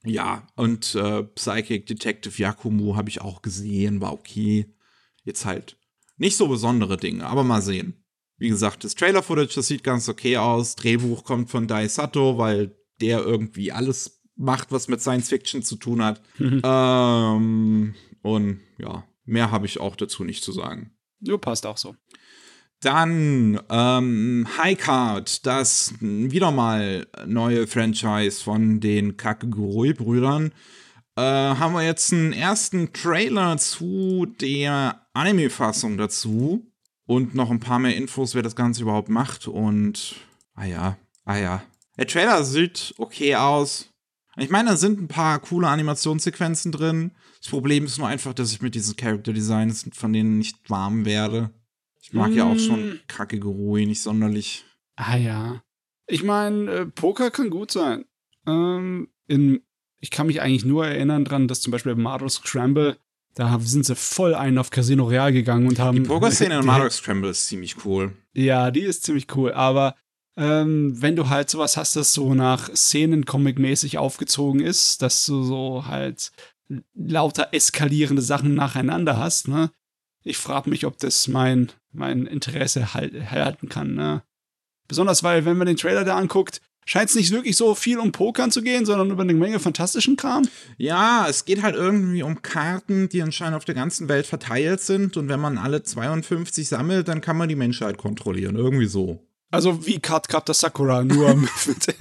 Ja, und äh, Psychic Detective Yakumo habe ich auch gesehen, war okay. Jetzt halt nicht so besondere Dinge, aber mal sehen. Wie gesagt, das Trailer-Footage, das sieht ganz okay aus. Drehbuch kommt von Dai Sato, weil der irgendwie alles macht, was mit Science-Fiction zu tun hat. Mhm. Ähm, und ja, mehr habe ich auch dazu nicht zu sagen. Ja, passt auch so. Dann ähm, Highcard, das wieder mal neue Franchise von den Kakegurui-Brüdern. Äh, haben wir jetzt einen ersten Trailer zu der Anime-Fassung dazu. Und noch ein paar mehr Infos, wer das Ganze überhaupt macht. Und, ah ja, ah ja. Der Trailer sieht okay aus. Ich meine, da sind ein paar coole Animationssequenzen drin. Das Problem ist nur einfach, dass ich mit diesen Character-Designs von denen nicht warm werde. Ich mag mm. ja auch schon Kakegurui nicht sonderlich. Ah ja. Ich meine, äh, Poker kann gut sein. Ähm, in, ich kann mich eigentlich nur erinnern dran, dass zum Beispiel bei Mario Scramble, da sind sie voll einen auf Casino Royale gegangen und haben... Die Poker-Szene in Mario Scramble ist ziemlich cool. Ja, die ist ziemlich cool, aber... Ähm, wenn du halt sowas hast, das so nach Szenen-Comic-mäßig aufgezogen ist, dass du so halt lauter eskalierende Sachen nacheinander hast, ne? Ich frage mich, ob das mein, mein Interesse halt halten kann, ne? Besonders, weil, wenn man den Trailer da anguckt, scheint es nicht wirklich so viel um Pokern zu gehen, sondern über eine Menge fantastischen Kram. Ja, es geht halt irgendwie um Karten, die anscheinend auf der ganzen Welt verteilt sind und wenn man alle zweiundfünfzig sammelt, dann kann man die Menschheit kontrollieren, irgendwie so. Also wie Card Captor Sakura, nur mit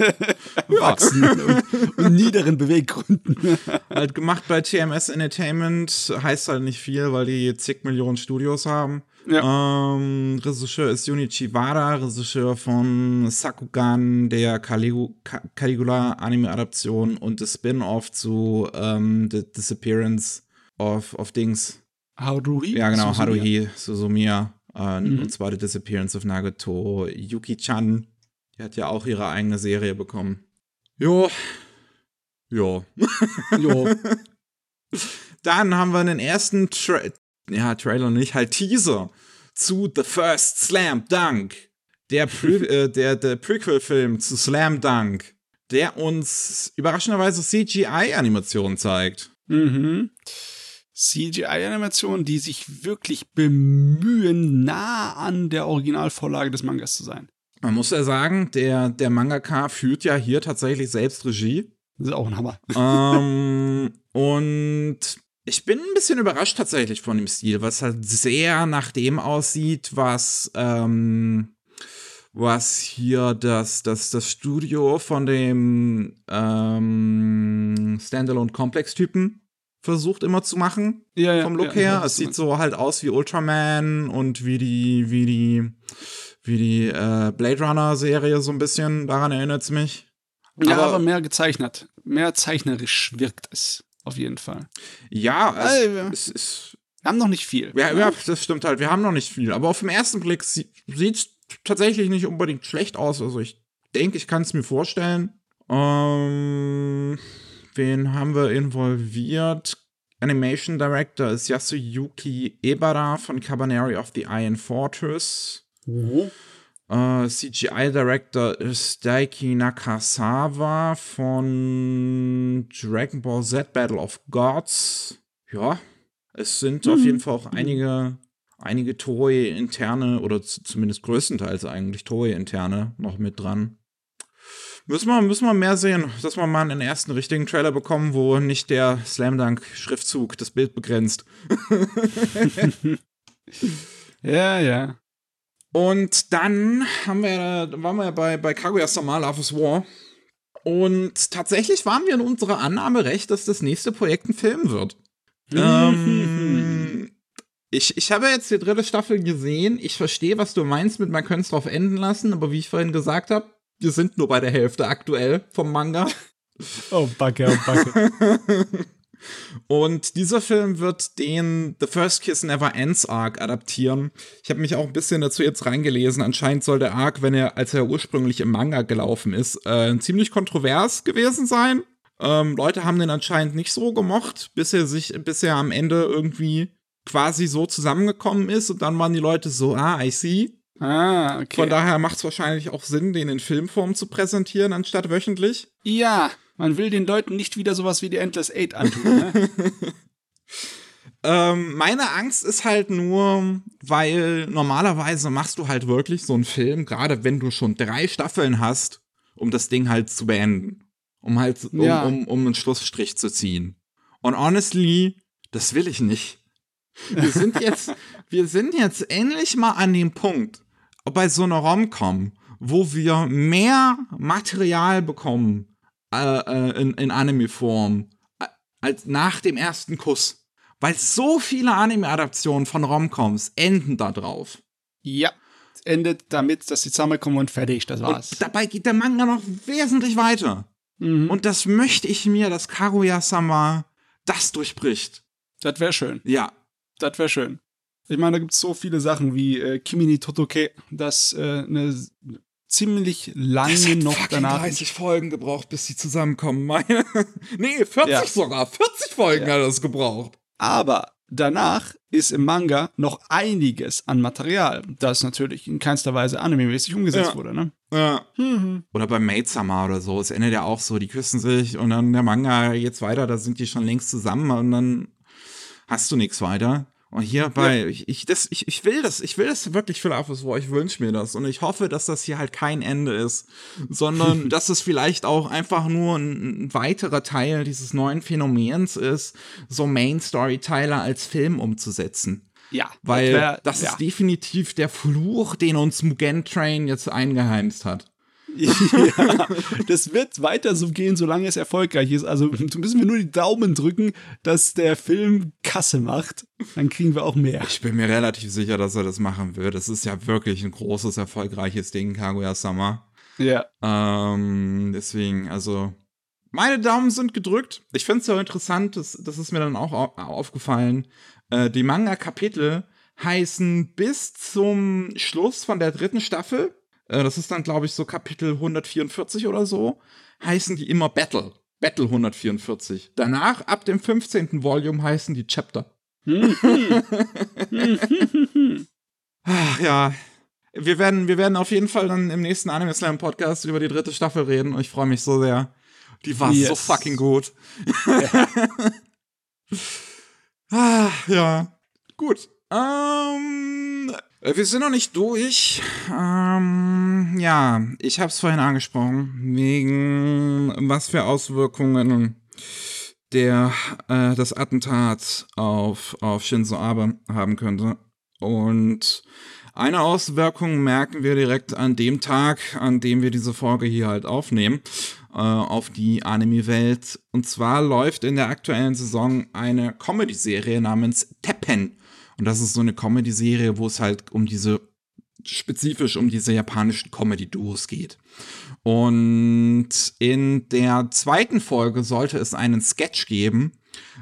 erwachsenen und, und niederen Beweggründen. Halt gemacht bei T M S Entertainment, heißt halt nicht viel, weil die zig Millionen Studios haben. Ja. Ähm, Regisseur ist Junichi Wada, Regisseur von Sakugan, der Caligu- Caligula-Anime-Adaption und das Spin-Off zu ähm, The Disappearance of, of Dings. Haruhi? Ja, genau, Suzumiya. Haruhi Suzumiya. Und mhm. zwar The Disappearance of Nagato. Yuki-chan, die hat ja auch ihre eigene Serie bekommen. Jo. Jo. Jo. Dann haben wir einen ersten Tra- ja, Trailer nicht, halt Teaser zu The First Slam Dunk. Der, Pre- äh, der, der Prequel-Film zu Slam Dunk, der uns überraschenderweise C G I-Animationen zeigt. Mhm. C G I-Animationen, die sich wirklich bemühen, nah an der Originalvorlage des Mangas zu sein. Man muss ja sagen, der, der Mangaka führt ja hier tatsächlich selbst Regie. Das ist auch ein Hammer. Ähm, und ich bin ein bisschen überrascht tatsächlich von dem Stil, was halt sehr nach dem aussieht, was, ähm, was hier das, das, das Studio von dem ähm, Standalone-Complex-Typen versucht immer zu machen, ja, ja, vom Look ja, her. Ja, es sieht so halt aus wie Ultraman und wie die, wie die, wie die äh, Blade Runner-Serie so ein bisschen, daran erinnert es mich. Ja, aber, aber mehr gezeichnet. Mehr zeichnerisch wirkt es, auf jeden Fall. Ja, es, also, ja. es ist... Wir haben noch nicht viel. Ja, ja, das stimmt halt, wir haben noch nicht viel. Aber auf den ersten Blick sieht es tatsächlich nicht unbedingt schlecht aus. Also ich denke, ich kann es mir vorstellen. Ähm... Wen haben wir involviert? Animation Director ist Yasuyuki Ebara von Cabaneri of the Iron Fortress. Mhm. Uh, C G I Director ist Daiki Nakasawa von Dragon Ball Z Battle of Gods. Ja, es sind mhm. auf jeden Fall auch einige einige Toei-interne oder z- zumindest größtenteils eigentlich Toei-interne noch mit dran. Müssen wir, müssen wir mehr sehen, dass wir mal einen ersten richtigen Trailer bekommen, wo nicht der Slam Dunk-Schriftzug das Bild begrenzt. Ja, ja. Und dann haben wir, waren wir bei, bei Kaguya-sama Love is War. Und tatsächlich waren wir in unserer Annahme recht, dass das nächste Projekt ein Film wird. ähm, ich, ich habe jetzt die dritte Staffel gesehen. Ich verstehe, was du meinst mit man könnte es drauf enden lassen. Aber wie ich vorhin gesagt habe, wir sind nur bei der Hälfte aktuell vom Manga. Oh, Backe, oh, Backe. Und dieser Film wird den The First Kiss Never Ends Arc adaptieren. Ich habe mich auch ein bisschen dazu jetzt reingelesen. Anscheinend soll der Arc, wenn er, als er ursprünglich im Manga gelaufen ist, äh, ziemlich kontrovers gewesen sein. Ähm, Leute haben den anscheinend nicht so gemocht, bis er sich, bis er am Ende irgendwie quasi so zusammengekommen ist. Und dann waren die Leute so, ah, I see. Ah, okay. Von daher macht es wahrscheinlich auch Sinn, den in Filmform zu präsentieren, anstatt wöchentlich. Ja, man will den Leuten nicht wieder sowas wie die Endless Eight antun, ne? ähm, meine Angst ist halt nur, weil normalerweise machst du halt wirklich so einen Film, gerade wenn du schon drei Staffeln hast, um das Ding halt zu beenden. Um halt, um, ja. um, um, um einen Schlussstrich zu ziehen. Und honestly, das will ich nicht. Wir sind jetzt, wir sind jetzt endlich mal an dem Punkt, bei so einer Rom-Com, wo wir mehr Material bekommen äh, in, in Anime-Form als nach dem ersten Kuss. Weil so viele Anime-Adaptionen von Rom-Coms enden da drauf. Ja, es endet damit, dass sie zusammenkommen und fertig, das war's. Und dabei geht der Manga noch wesentlich weiter. Mhm. Und das möchte ich mir, dass Kaguya-sama das durchbricht. Das wäre schön. Ja. Das wäre schön. Ich meine, da gibt es so viele Sachen wie äh, Kimi ni Totoke, das äh, eine ziemlich lange das hat noch danach. dreißig Folgen gebraucht, bis sie zusammenkommen. Meine. Nee, vierzig ja. sogar. vierzig Folgen ja. hat das gebraucht. Aber danach ist im Manga noch einiges an Material, das natürlich in keinster Weise anime-mäßig umgesetzt ja. wurde, ne? Ja. Mhm. Oder bei Maid-sama oder so. Es endet ja auch so, die küssen sich und dann der Manga geht's weiter, da sind die schon längst zusammen und dann hast du nichts weiter. Und hierbei, ja. ich, ich, das, ich, ich will das, ich will das wirklich für Love is War, ich wünsche mir das. Und ich hoffe, dass das hier halt kein Ende ist, sondern dass es vielleicht auch einfach nur ein, ein weiterer Teil dieses neuen Phänomens ist, so Main-Story-Teile als Film umzusetzen. Ja. Weil das, wär, das ja. ist definitiv der Fluch, den uns Mugen Train jetzt eingeheimst hat. Ja, das wird weiter so gehen, solange es erfolgreich ist. Also müssen wir nur die Daumen drücken, dass der Film Kasse macht. Dann kriegen wir auch mehr. Ich bin mir relativ sicher, dass er das machen wird. Das ist ja wirklich ein großes, erfolgreiches Ding, Kaguya-sama. Ja. Ähm, deswegen, also meine Daumen sind gedrückt. Ich finde es ja interessant, das, das ist mir dann auch au- aufgefallen. Äh, die Manga-Kapitel heißen bis zum Schluss von der dritten Staffel, das ist dann, glaube ich, so Kapitel hundertvierundvierzig oder so, heißen die immer Battle. Battle hundertvierundvierzig. Danach, ab dem fünfzehnten Volume, heißen die Chapter. Ach ja. Wir werden, wir werden auf jeden Fall dann im nächsten Anime Slam Podcast über die dritte Staffel reden und ich freue mich so sehr. Die war yes. so fucking gut. Ach ja. Gut. Ähm... Um Wir sind noch nicht durch. Ähm, ja, ich habe es vorhin angesprochen, wegen was für Auswirkungen der äh, das Attentat auf, auf Shinzo Abe haben könnte. Und eine Auswirkung merken wir direkt an dem Tag, an dem wir diese Folge hier halt aufnehmen, äh, auf die Anime-Welt. Und zwar läuft in der aktuellen Saison eine Comedy-Serie namens Teppen. Und das ist so eine Comedy-Serie, wo es halt um diese, spezifisch um diese japanischen Comedy-Duos geht. Und in der zweiten Folge sollte es einen Sketch geben,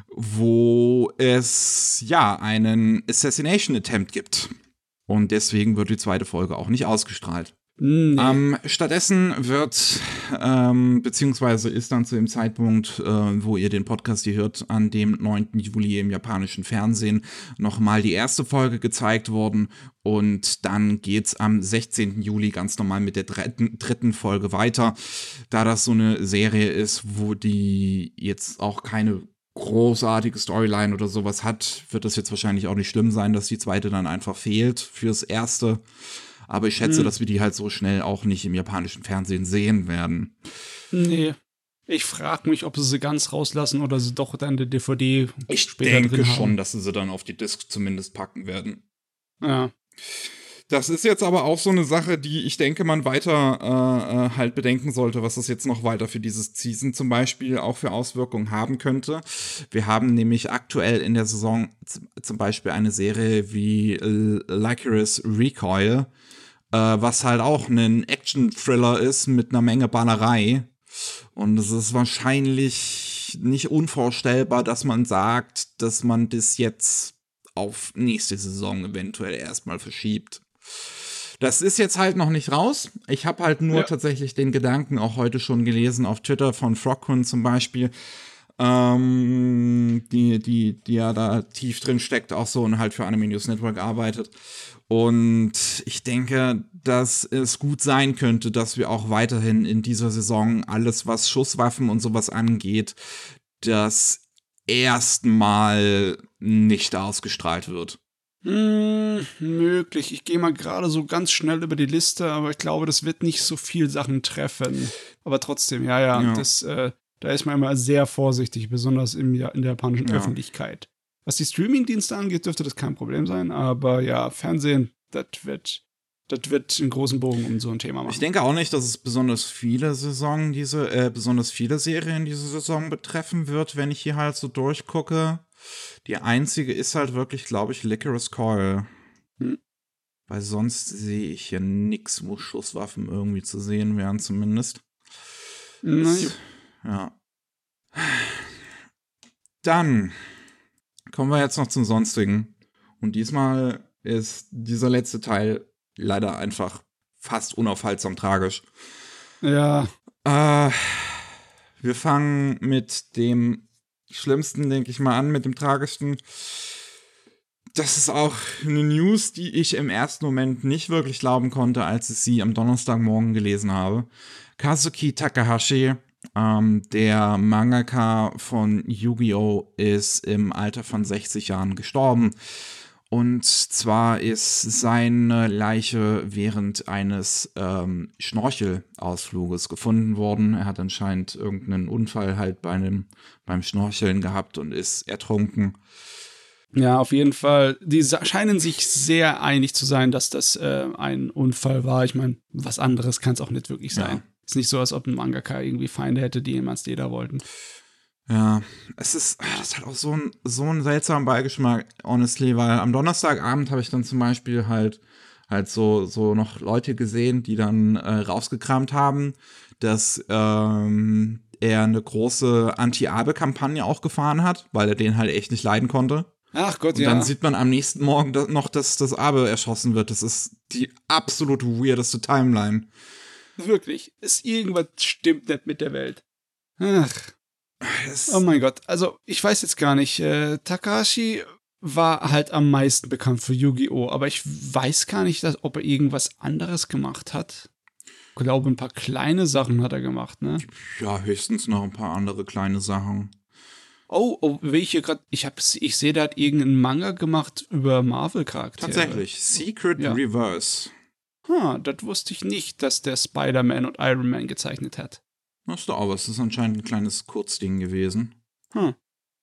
wo es, ja, einen Assassination-Attempt gibt. Und deswegen wird die zweite Folge auch nicht ausgestrahlt. Nee. Ähm, stattdessen wird, ähm, beziehungsweise ist dann zu dem Zeitpunkt, äh, wo ihr den Podcast hier hört, an dem neunten Juli im japanischen Fernsehen nochmal die erste Folge gezeigt worden und dann geht's am sechzehnten Juli ganz normal mit der dritten, dritten Folge weiter, da das so eine Serie ist, wo die jetzt auch keine großartige Storyline oder sowas hat, wird das jetzt wahrscheinlich auch nicht schlimm sein, dass die zweite dann einfach fehlt fürs erste. Aber ich schätze, hm. dass wir die halt so schnell auch nicht im japanischen Fernsehen sehen werden. Nee. Ich frage mich, ob sie sie ganz rauslassen oder sie doch dann die D V D ich später drin haben. Ich denke schon, dass sie sie dann auf die Disc zumindest packen werden. Ja. Das ist jetzt aber auch so eine Sache, die ich denke, man weiter äh, halt bedenken sollte, was das jetzt noch weiter für dieses Season zum Beispiel auch für Auswirkungen haben könnte. Wir haben nämlich aktuell in der Saison z- zum Beispiel eine Serie wie L- Lycoris Recoil, äh, was halt auch ein Action-Thriller ist mit einer Menge Ballerei. Und es ist wahrscheinlich nicht unvorstellbar, dass man sagt, dass man das jetzt auf nächste Saison eventuell erstmal verschiebt. Das ist jetzt halt noch nicht raus. Ich habe halt nur ja. tatsächlich den Gedanken auch heute schon gelesen auf Twitter von Frogkun zum Beispiel, ähm, die, die, die ja da tief drin steckt, auch so und halt für Anime News Network arbeitet. Und ich denke, dass es gut sein könnte, dass wir auch weiterhin in dieser Saison alles, was Schusswaffen und sowas angeht, das erstmal nicht ausgestrahlt wird. Hm, möglich. Ich gehe mal gerade so ganz schnell über die Liste, aber ich glaube, das wird nicht so viel Sachen treffen. Aber trotzdem, ja, ja, ja. Das, äh, da ist man immer sehr vorsichtig, besonders im, in der japanischen ja. Öffentlichkeit. Was die Streaming-Dienste angeht, dürfte das kein Problem sein, aber ja, Fernsehen, das wird, das wird einen großen Bogen um so ein Thema machen. Ich denke auch nicht, dass es besonders viele Saison diese, äh, besonders viele Serien diese Saison betreffen wird, wenn ich hier halt so durchgucke. Die einzige ist halt wirklich, glaube ich, Lycoris Recoil. Hm. Weil sonst sehe ich hier nichts, wo Schusswaffen irgendwie zu sehen wären, zumindest. Nice. Ja. Dann kommen wir jetzt noch zum Sonstigen. Und diesmal ist dieser letzte Teil leider einfach fast unaufhaltsam tragisch. Ja. Äh, wir fangen mit dem Schlimmsten, denke ich mal, an, mit dem Tragischsten. Das ist auch eine News, die ich im ersten Moment nicht wirklich glauben konnte, als ich sie am Donnerstagmorgen gelesen habe. Kazuki Takahashi, Ähm, der Mangaka von Yu-Gi-Oh! Ist im Alter von sechzig Jahren gestorben. Und zwar ist seine Leiche während eines ähm, Schnorchelausfluges gefunden worden. Er hat anscheinend irgendeinen Unfall halt bei einem, beim Schnorcheln gehabt und ist ertrunken. Ja, auf jeden Fall. Die scheinen sich sehr einig zu sein, dass das äh, ein Unfall war. Ich meine, was anderes kann es auch nicht wirklich sein. Ja. Ist nicht so, als ob ein Mangaka irgendwie Feinde hätte, die ihm ans Leder wollten. Ja, es ist, das hat auch so einen so einen seltsamen Beigeschmack, honestly, weil am Donnerstagabend habe ich dann zum Beispiel halt, halt so, so noch Leute gesehen, die dann äh, rausgekramt haben, dass ähm, er eine große Anti-Abe-Kampagne auch gefahren hat, weil er den halt echt nicht leiden konnte. Ach Gott, und ja. Und dann sieht man am nächsten Morgen noch, dass das Abe erschossen wird. Das ist die absolute weirdeste Timeline. Wirklich, ist irgendwas stimmt nicht mit der Welt. Ach. Oh mein Gott, also ich weiß jetzt gar nicht. Äh, Takahashi war halt am meisten bekannt für Yu-Gi-Oh!, aber ich weiß gar nicht, dass, ob er irgendwas anderes gemacht hat. Ich glaube, ein paar kleine Sachen hat er gemacht, ne? Ja, höchstens noch ein paar andere kleine Sachen. Oh, oh will ich hier gerade. Ich, ich sehe, da hat irgendein Manga gemacht über Marvel-Charaktere. Tatsächlich, Secret ja. Reverse. Ah, das wusste ich nicht, dass der Spider-Man und Iron Man gezeichnet hat. Das ist doch auch was. Das ist anscheinend ein kleines Kurzding gewesen. Hm.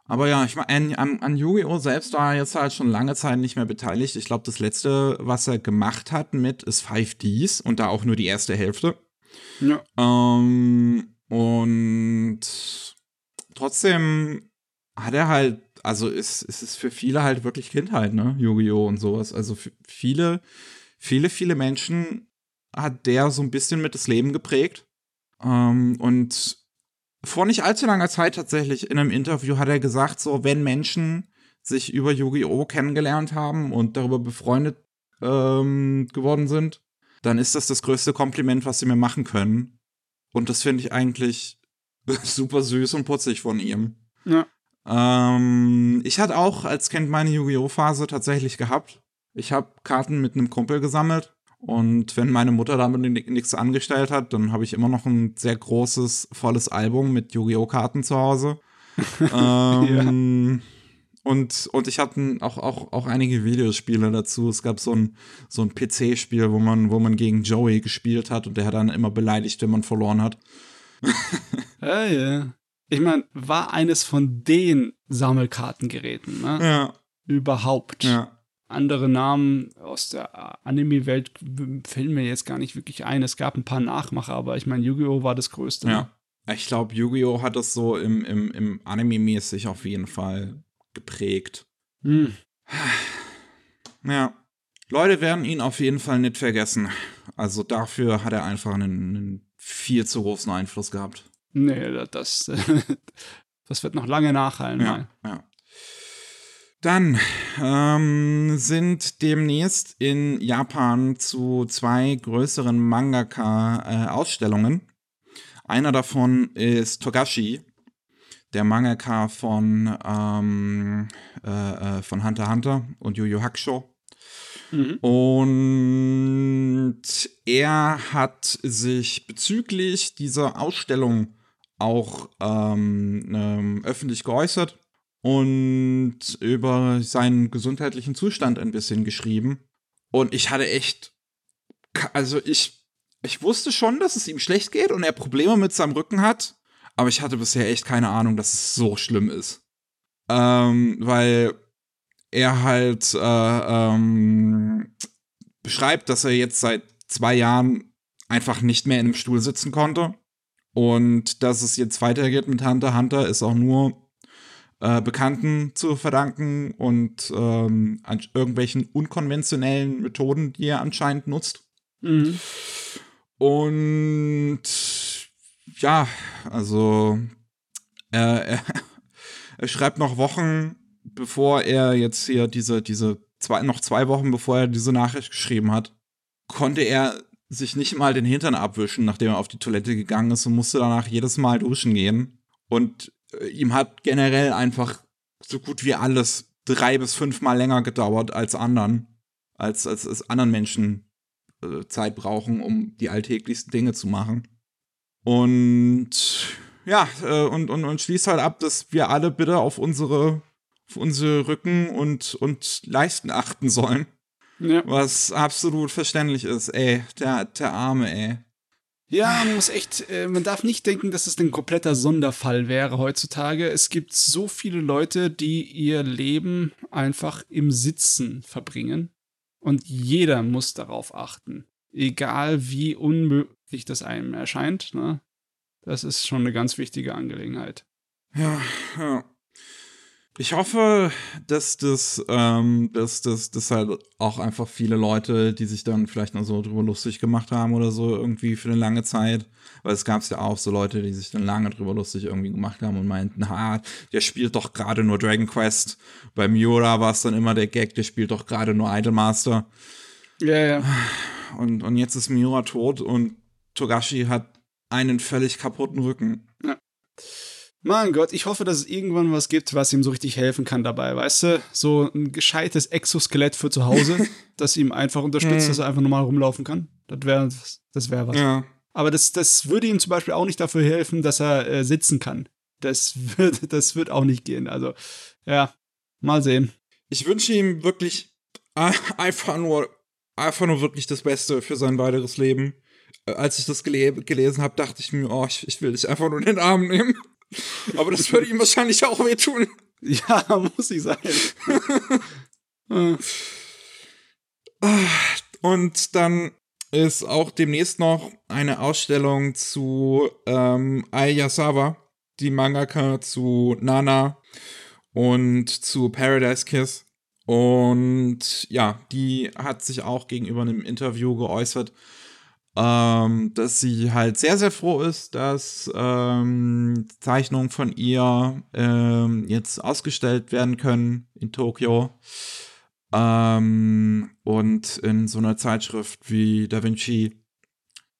Aber ja, ich meine, an, an Yu-Gi-Oh! Selbst war er jetzt halt schon lange Zeit nicht mehr beteiligt. Ich glaube, das Letzte, was er gemacht hat mit, ist fünf Ds und da auch nur die erste Hälfte. Ja. Ähm, und trotzdem hat er halt, also ist, ist es für viele halt wirklich Kindheit, ne? Yu-Gi-Oh! Und sowas. Also für viele... Viele, viele Menschen hat der so ein bisschen mit das Leben geprägt. Ähm, und vor nicht allzu langer Zeit tatsächlich in einem Interview hat er gesagt, so wenn Menschen sich über Yu-Gi-Oh! Kennengelernt haben und darüber befreundet ähm, geworden sind, dann ist das das größte Kompliment, was sie mir machen können. Und das finde ich eigentlich super süß und putzig von ihm. Ja. Ähm, ich hatte auch als Kind meine Yu-Gi-Oh! Phase tatsächlich gehabt. Ich habe Karten mit einem Kumpel gesammelt und wenn meine Mutter damit nichts angestellt hat, dann habe ich immer noch ein sehr großes, volles Album mit Yu-Gi-Oh! Karten zu Hause ähm, ja. und, und ich hatte auch, auch, auch einige Videospiele dazu. Es gab so ein, so ein P C-Spiel, wo man, wo man gegen Joey gespielt hat und der hat dann immer beleidigt, wenn man verloren hat. Ja, ja. Ich meine, war eines von den Sammelkartengeräten, ne? Ja. Überhaupt. Ja. Andere Namen aus der Anime-Welt fällen mir jetzt gar nicht wirklich ein. Es gab ein paar Nachmacher, aber ich meine, Yu-Gi-Oh! War das Größte. Ne? Ja. Ich glaube, Yu-Gi-Oh! Hat das so im, im, im Anime-mäßig auf jeden Fall geprägt. Hm. Ja. Leute werden ihn auf jeden Fall nicht vergessen. Also dafür hat er einfach einen, einen viel zu großen Einfluss gehabt. Nee, das, das wird noch lange nachhallen. Ja, ja. Dann ähm, sind demnächst in Japan zu zwei größeren Mangaka-Ausstellungen. Äh, Einer davon ist Togashi, der Mangaka von, ähm, äh, von Hunter x Hunter und Yu Yu Hakusho. Mhm. Und er hat sich bezüglich dieser Ausstellung auch ähm, ähm, öffentlich geäußert und über seinen gesundheitlichen Zustand ein bisschen geschrieben. Und ich hatte echt, also ich, ich wusste schon, dass es ihm schlecht geht und er Probleme mit seinem Rücken hat, aber ich hatte bisher echt keine Ahnung, dass es so schlimm ist. Ähm, weil er halt äh, ähm, beschreibt, dass er jetzt seit zwei Jahren einfach nicht mehr in einem Stuhl sitzen konnte. Und dass es jetzt weitergeht mit Hunter x Hunter, ist auch nur äh, Bekannten zu verdanken und ähm, an irgendwelchen unkonventionellen Methoden, die er anscheinend nutzt. Mhm. Und ja, also äh, er, er schreibt noch Wochen, bevor er jetzt hier diese, diese zwei, noch zwei Wochen bevor er diese Nachricht geschrieben hat, konnte er sich nicht mal den Hintern abwischen, nachdem er auf die Toilette gegangen ist und musste danach jedes Mal duschen gehen. Und äh, ihm hat generell einfach so gut wie alles drei bis fünf Mal länger gedauert als anderen, als, als, als anderen Menschen äh, Zeit brauchen, um die alltäglichsten Dinge zu machen. Und ja, äh, und, und, und schließt halt ab, dass wir alle bitte auf unsere Auf unsere Rücken und, und Leisten achten sollen. Ja. Was absolut verständlich ist. Ey, der, der Arme, ey. Ja, man muss echt, äh, man darf nicht denken, dass es ein kompletter Sonderfall wäre heutzutage. Es gibt so viele Leute, die ihr Leben einfach im Sitzen verbringen. Und jeder muss darauf achten. Egal wie unmöglich das einem erscheint, ne? Das ist schon eine ganz wichtige Angelegenheit. Ja, ja. Ich hoffe, dass das, ähm, dass das, dass halt auch einfach viele Leute, die sich dann vielleicht noch so drüber lustig gemacht haben oder so irgendwie für eine lange Zeit, weil es gab es ja auch so Leute, die sich dann lange drüber lustig irgendwie gemacht haben und meinten, ha, der spielt doch gerade nur Dragon Quest. Bei Miura war es dann immer der Gag, der spielt doch gerade nur Idolmaster. Ja, ja. Und, und jetzt ist Miura tot und Togashi hat einen völlig kaputten Rücken. Ja. Mein Gott, ich hoffe, dass es irgendwann was gibt, was ihm so richtig helfen kann dabei, weißt du? So ein gescheites Exoskelett für zu Hause, das ihm einfach unterstützt, dass er einfach normal rumlaufen kann. Das wäre das wär was. Ja. Aber das, das würde ihm zum Beispiel auch nicht dafür helfen, dass er äh, sitzen kann. Das wird, das wird auch nicht gehen. Also, ja, mal sehen. Ich wünsche ihm wirklich einfach nur, einfach nur wirklich das Beste für sein weiteres Leben. Als ich das gele- gelesen habe, dachte ich mir, oh, ich, ich will dich einfach nur in den Arm nehmen. Aber das würde ihm wahrscheinlich auch wehtun. Ja, muss ich sein. Und dann ist auch demnächst noch eine Ausstellung zu ähm, Ayasawa, die Mangaka zu Nana und zu Paradise Kiss. Und ja, die hat sich auch gegenüber einem Interview geäußert, Ähm, dass sie halt sehr, sehr froh ist, dass ähm, Zeichnungen von ihr ähm, jetzt ausgestellt werden können in Tokio ähm, und in so einer Zeitschrift wie Da Vinci,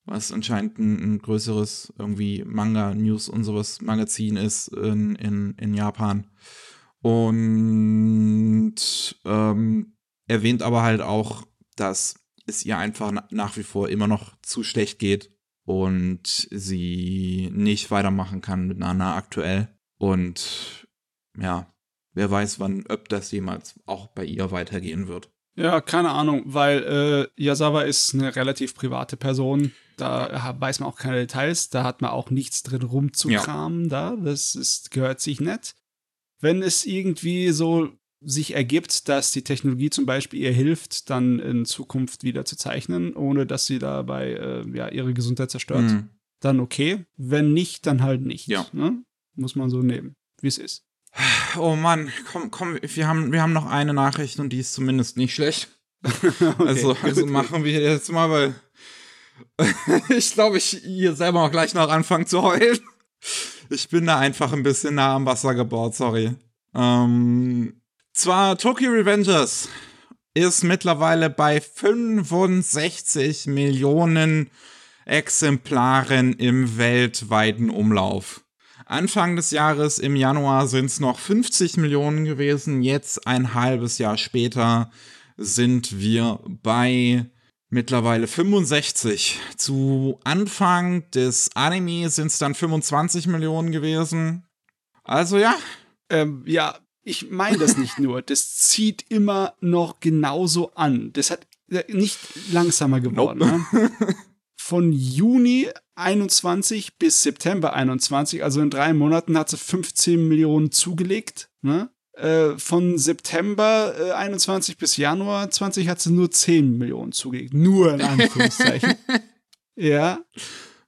was anscheinend ein, ein größeres irgendwie Manga-News und sowas Magazin ist in, in, in Japan. Und ähm, erwähnt aber halt auch, dass es ihr einfach nach wie vor immer noch zu schlecht geht und sie nicht weitermachen kann mit Nana aktuell. Und ja, wer weiß, wann, ob das jemals auch bei ihr weitergehen wird. Ja, keine Ahnung, weil äh, Yasawa ist eine relativ private Person. Da weiß man auch keine Details. Da hat man auch nichts drin rumzukramen. Ja. Da. Das ist, gehört sich nicht. Wenn es irgendwie so sich ergibt, dass die Technologie zum Beispiel ihr hilft, dann in Zukunft wieder zu zeichnen, ohne dass sie dabei äh, ja, ihre Gesundheit zerstört, mhm. dann okay. Wenn nicht, dann halt nicht. Ja. Ne? Muss man so nehmen, wie es ist. Oh Mann, komm, komm, wir haben, wir haben noch eine Nachricht und die ist zumindest nicht schlecht. okay, also also gut, machen gut. wir jetzt mal, weil ich glaube, ich hier selber auch gleich noch anfangen zu heulen. Ich bin da einfach ein bisschen nah am Wasser gebaut, sorry. Ähm, zwar Tokyo Revengers ist mittlerweile bei fünfundsechzig Millionen Exemplaren im weltweiten Umlauf. Anfang des Jahres, im Januar, sind es noch fünfzig Millionen gewesen. Jetzt, ein halbes Jahr später, sind wir bei mittlerweile fünfundsechzig. Zu Anfang des Anime sind es dann fünfundzwanzig Millionen gewesen. Also ja. Ähm, ja, ich meine das nicht nur. Das zieht immer noch genauso an. Das hat nicht langsamer geworden. Nope. Ne? Von Juni einundzwanzig bis September einundzwanzig, also in drei Monaten, hat sie fünfzehn Millionen zugelegt. Ne? Äh, von September äh, einundzwanzig bis Januar zwanzig hat sie nur zehn Millionen zugelegt. Nur in Anführungszeichen. ja.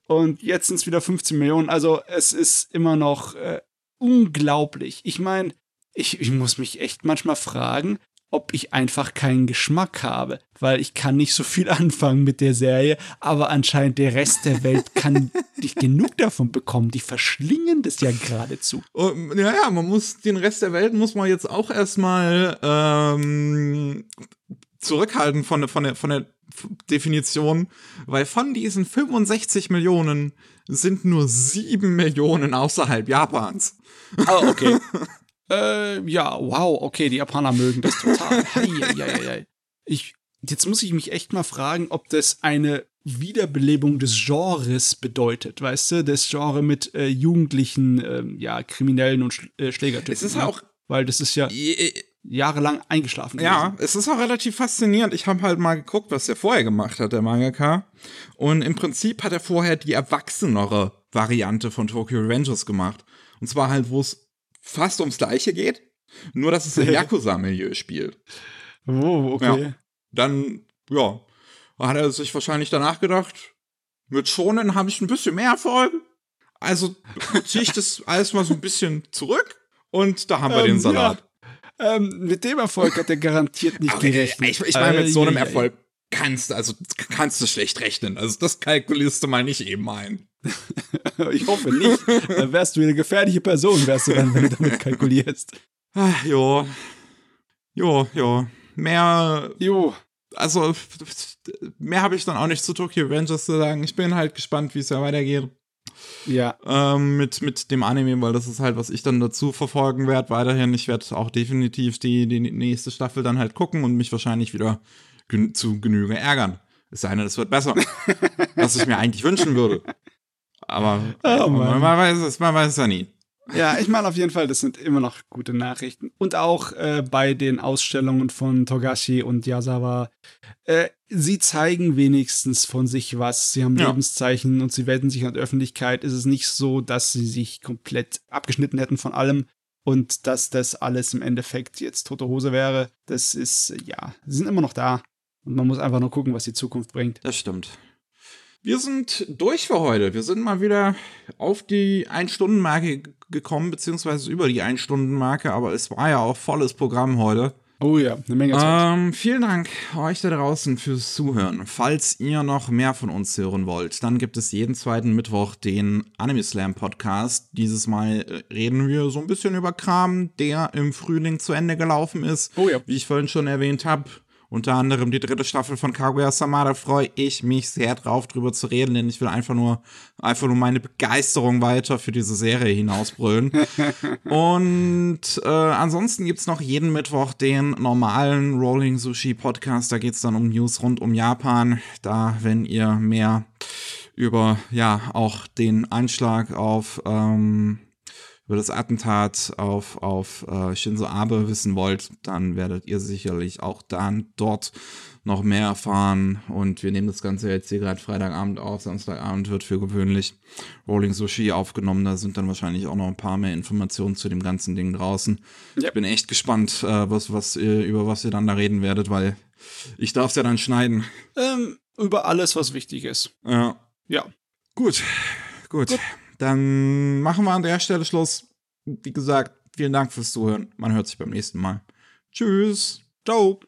Und jetzt sind es wieder fünfzehn Millionen. Also es ist immer noch äh, unglaublich. Ich meine, ich, ich muss mich echt manchmal fragen, ob ich einfach keinen Geschmack habe, weil ich kann nicht so viel anfangen mit der Serie, aber anscheinend der Rest der Welt kann nicht genug davon bekommen. Die verschlingen das ja geradezu. Und, ja, ja, man muss, den Rest der Welt muss man jetzt auch erstmal ähm, zurückhalten von, von, der, von der Definition, weil von diesen fünfundsechzig Millionen sind nur sieben Millionen außerhalb Japans. Ah, oh, okay. Äh, ja, wow, okay, die Japaner mögen das total. Heieiei. Ich, jetzt muss ich mich echt mal fragen, ob das eine Wiederbelebung des Genres bedeutet, weißt du? Das Genre mit äh, Jugendlichen, äh, ja, Kriminellen und Sch- äh, Schlägertypen. Es ist ja auch... Weil das ist ja äh, jahrelang eingeschlafen. Ja, gewesen. Es ist auch relativ faszinierend. Ich habe halt mal geguckt, was der vorher gemacht hat, der Mangaka. Und im Prinzip hat er vorher die erwachsenere Variante von Tokyo Revengers gemacht. Und zwar halt, wo es fast ums Gleiche geht, nur dass es im Yakuza-Milieu spielt. Oh, okay. Ja. Dann, ja, hat er sich wahrscheinlich danach gedacht, mit Shonen habe ich ein bisschen mehr Erfolg, also ziehe ich das alles mal so ein bisschen zurück und da haben wir ähm, den Salat. Ja. Ähm, mit dem Erfolg hat er garantiert nicht gerechnet. Ich, ich meine, mit so einem Erfolg kannst du, also kannst du schlecht rechnen, also das kalkulierst du mal nicht eben ein. Ich hoffe nicht. Dann wärst du eine gefährliche Person, wärst du dann, wenn du damit kalkulierst. Ach, jo. Jo, jo. Mehr. Jo. Also, mehr habe ich dann auch nicht zu Tokyo Revengers zu sagen. Ich bin halt gespannt, wie es ja weitergeht. Ja. Ähm, mit, mit dem Anime, weil das ist halt, was ich dann dazu verfolgen werde. Weiterhin, ich werde auch definitiv die, die nächste Staffel dann halt gucken und mich wahrscheinlich wieder gen- zu Genüge ärgern. Es sei denn, es wird besser. Was ich mir eigentlich wünschen würde. Aber oh, man, man weiß es, man weiß es ja nie. Ja, ich meine auf jeden Fall, das sind immer noch gute Nachrichten. Und auch äh, bei den Ausstellungen von Togashi und Yasawa, äh, sie zeigen wenigstens von sich was. Sie haben ja. Lebenszeichen und sie wenden sich an die Öffentlichkeit. Es ist nicht so, dass sie sich komplett abgeschnitten hätten von allem und dass das alles im Endeffekt jetzt tote Hose wäre. Das ist, äh, ja, sie sind immer noch da. Und man muss einfach nur gucken, was die Zukunft bringt. Das stimmt. Wir sind durch für heute. Wir sind mal wieder auf die Ein-Stunden-Marke g- gekommen, beziehungsweise über die Ein-Stunden-Marke, aber es war ja auch volles Programm heute. Oh ja, eine Menge Zeit. Ähm, vielen Dank euch da draußen fürs Zuhören. Falls ihr noch mehr von uns hören wollt, dann gibt es jeden zweiten Mittwoch den Anime Slam Podcast. Dieses Mal reden wir so ein bisschen über Kram, der im Frühling zu Ende gelaufen ist. Oh ja. Wie ich vorhin schon erwähnt habe. Unter anderem die dritte Staffel von Kaguya-sama, da freue ich mich sehr drauf, drüber zu reden, denn ich will einfach nur, einfach nur meine Begeisterung weiter für diese Serie hinausbrüllen. Und äh, ansonsten gibt's noch jeden Mittwoch den normalen Rolling Sushi Podcast, da geht's dann um News rund um Japan. Da, wenn ihr mehr über, ja, auch den Einschlag auf ähm, über das Attentat auf, auf uh, Shinzo Abe wissen wollt, dann werdet ihr sicherlich auch dann dort noch mehr erfahren. Und wir nehmen das Ganze jetzt hier gerade Freitagabend auf, Samstagabend wird für gewöhnlich Rolling Sushi aufgenommen. Da sind dann wahrscheinlich auch noch ein paar mehr Informationen zu dem ganzen Ding draußen. Ja. Ich bin echt gespannt, uh, was, was ihr, über was ihr dann da reden werdet, weil ich darf es ja dann schneiden. Ähm, über alles, was wichtig ist. Ja. Ja. Gut, gut. Gut. Dann machen wir an der Stelle Schluss. Wie gesagt, vielen Dank fürs Zuhören. Man hört sich beim nächsten Mal. Tschüss. Ciao.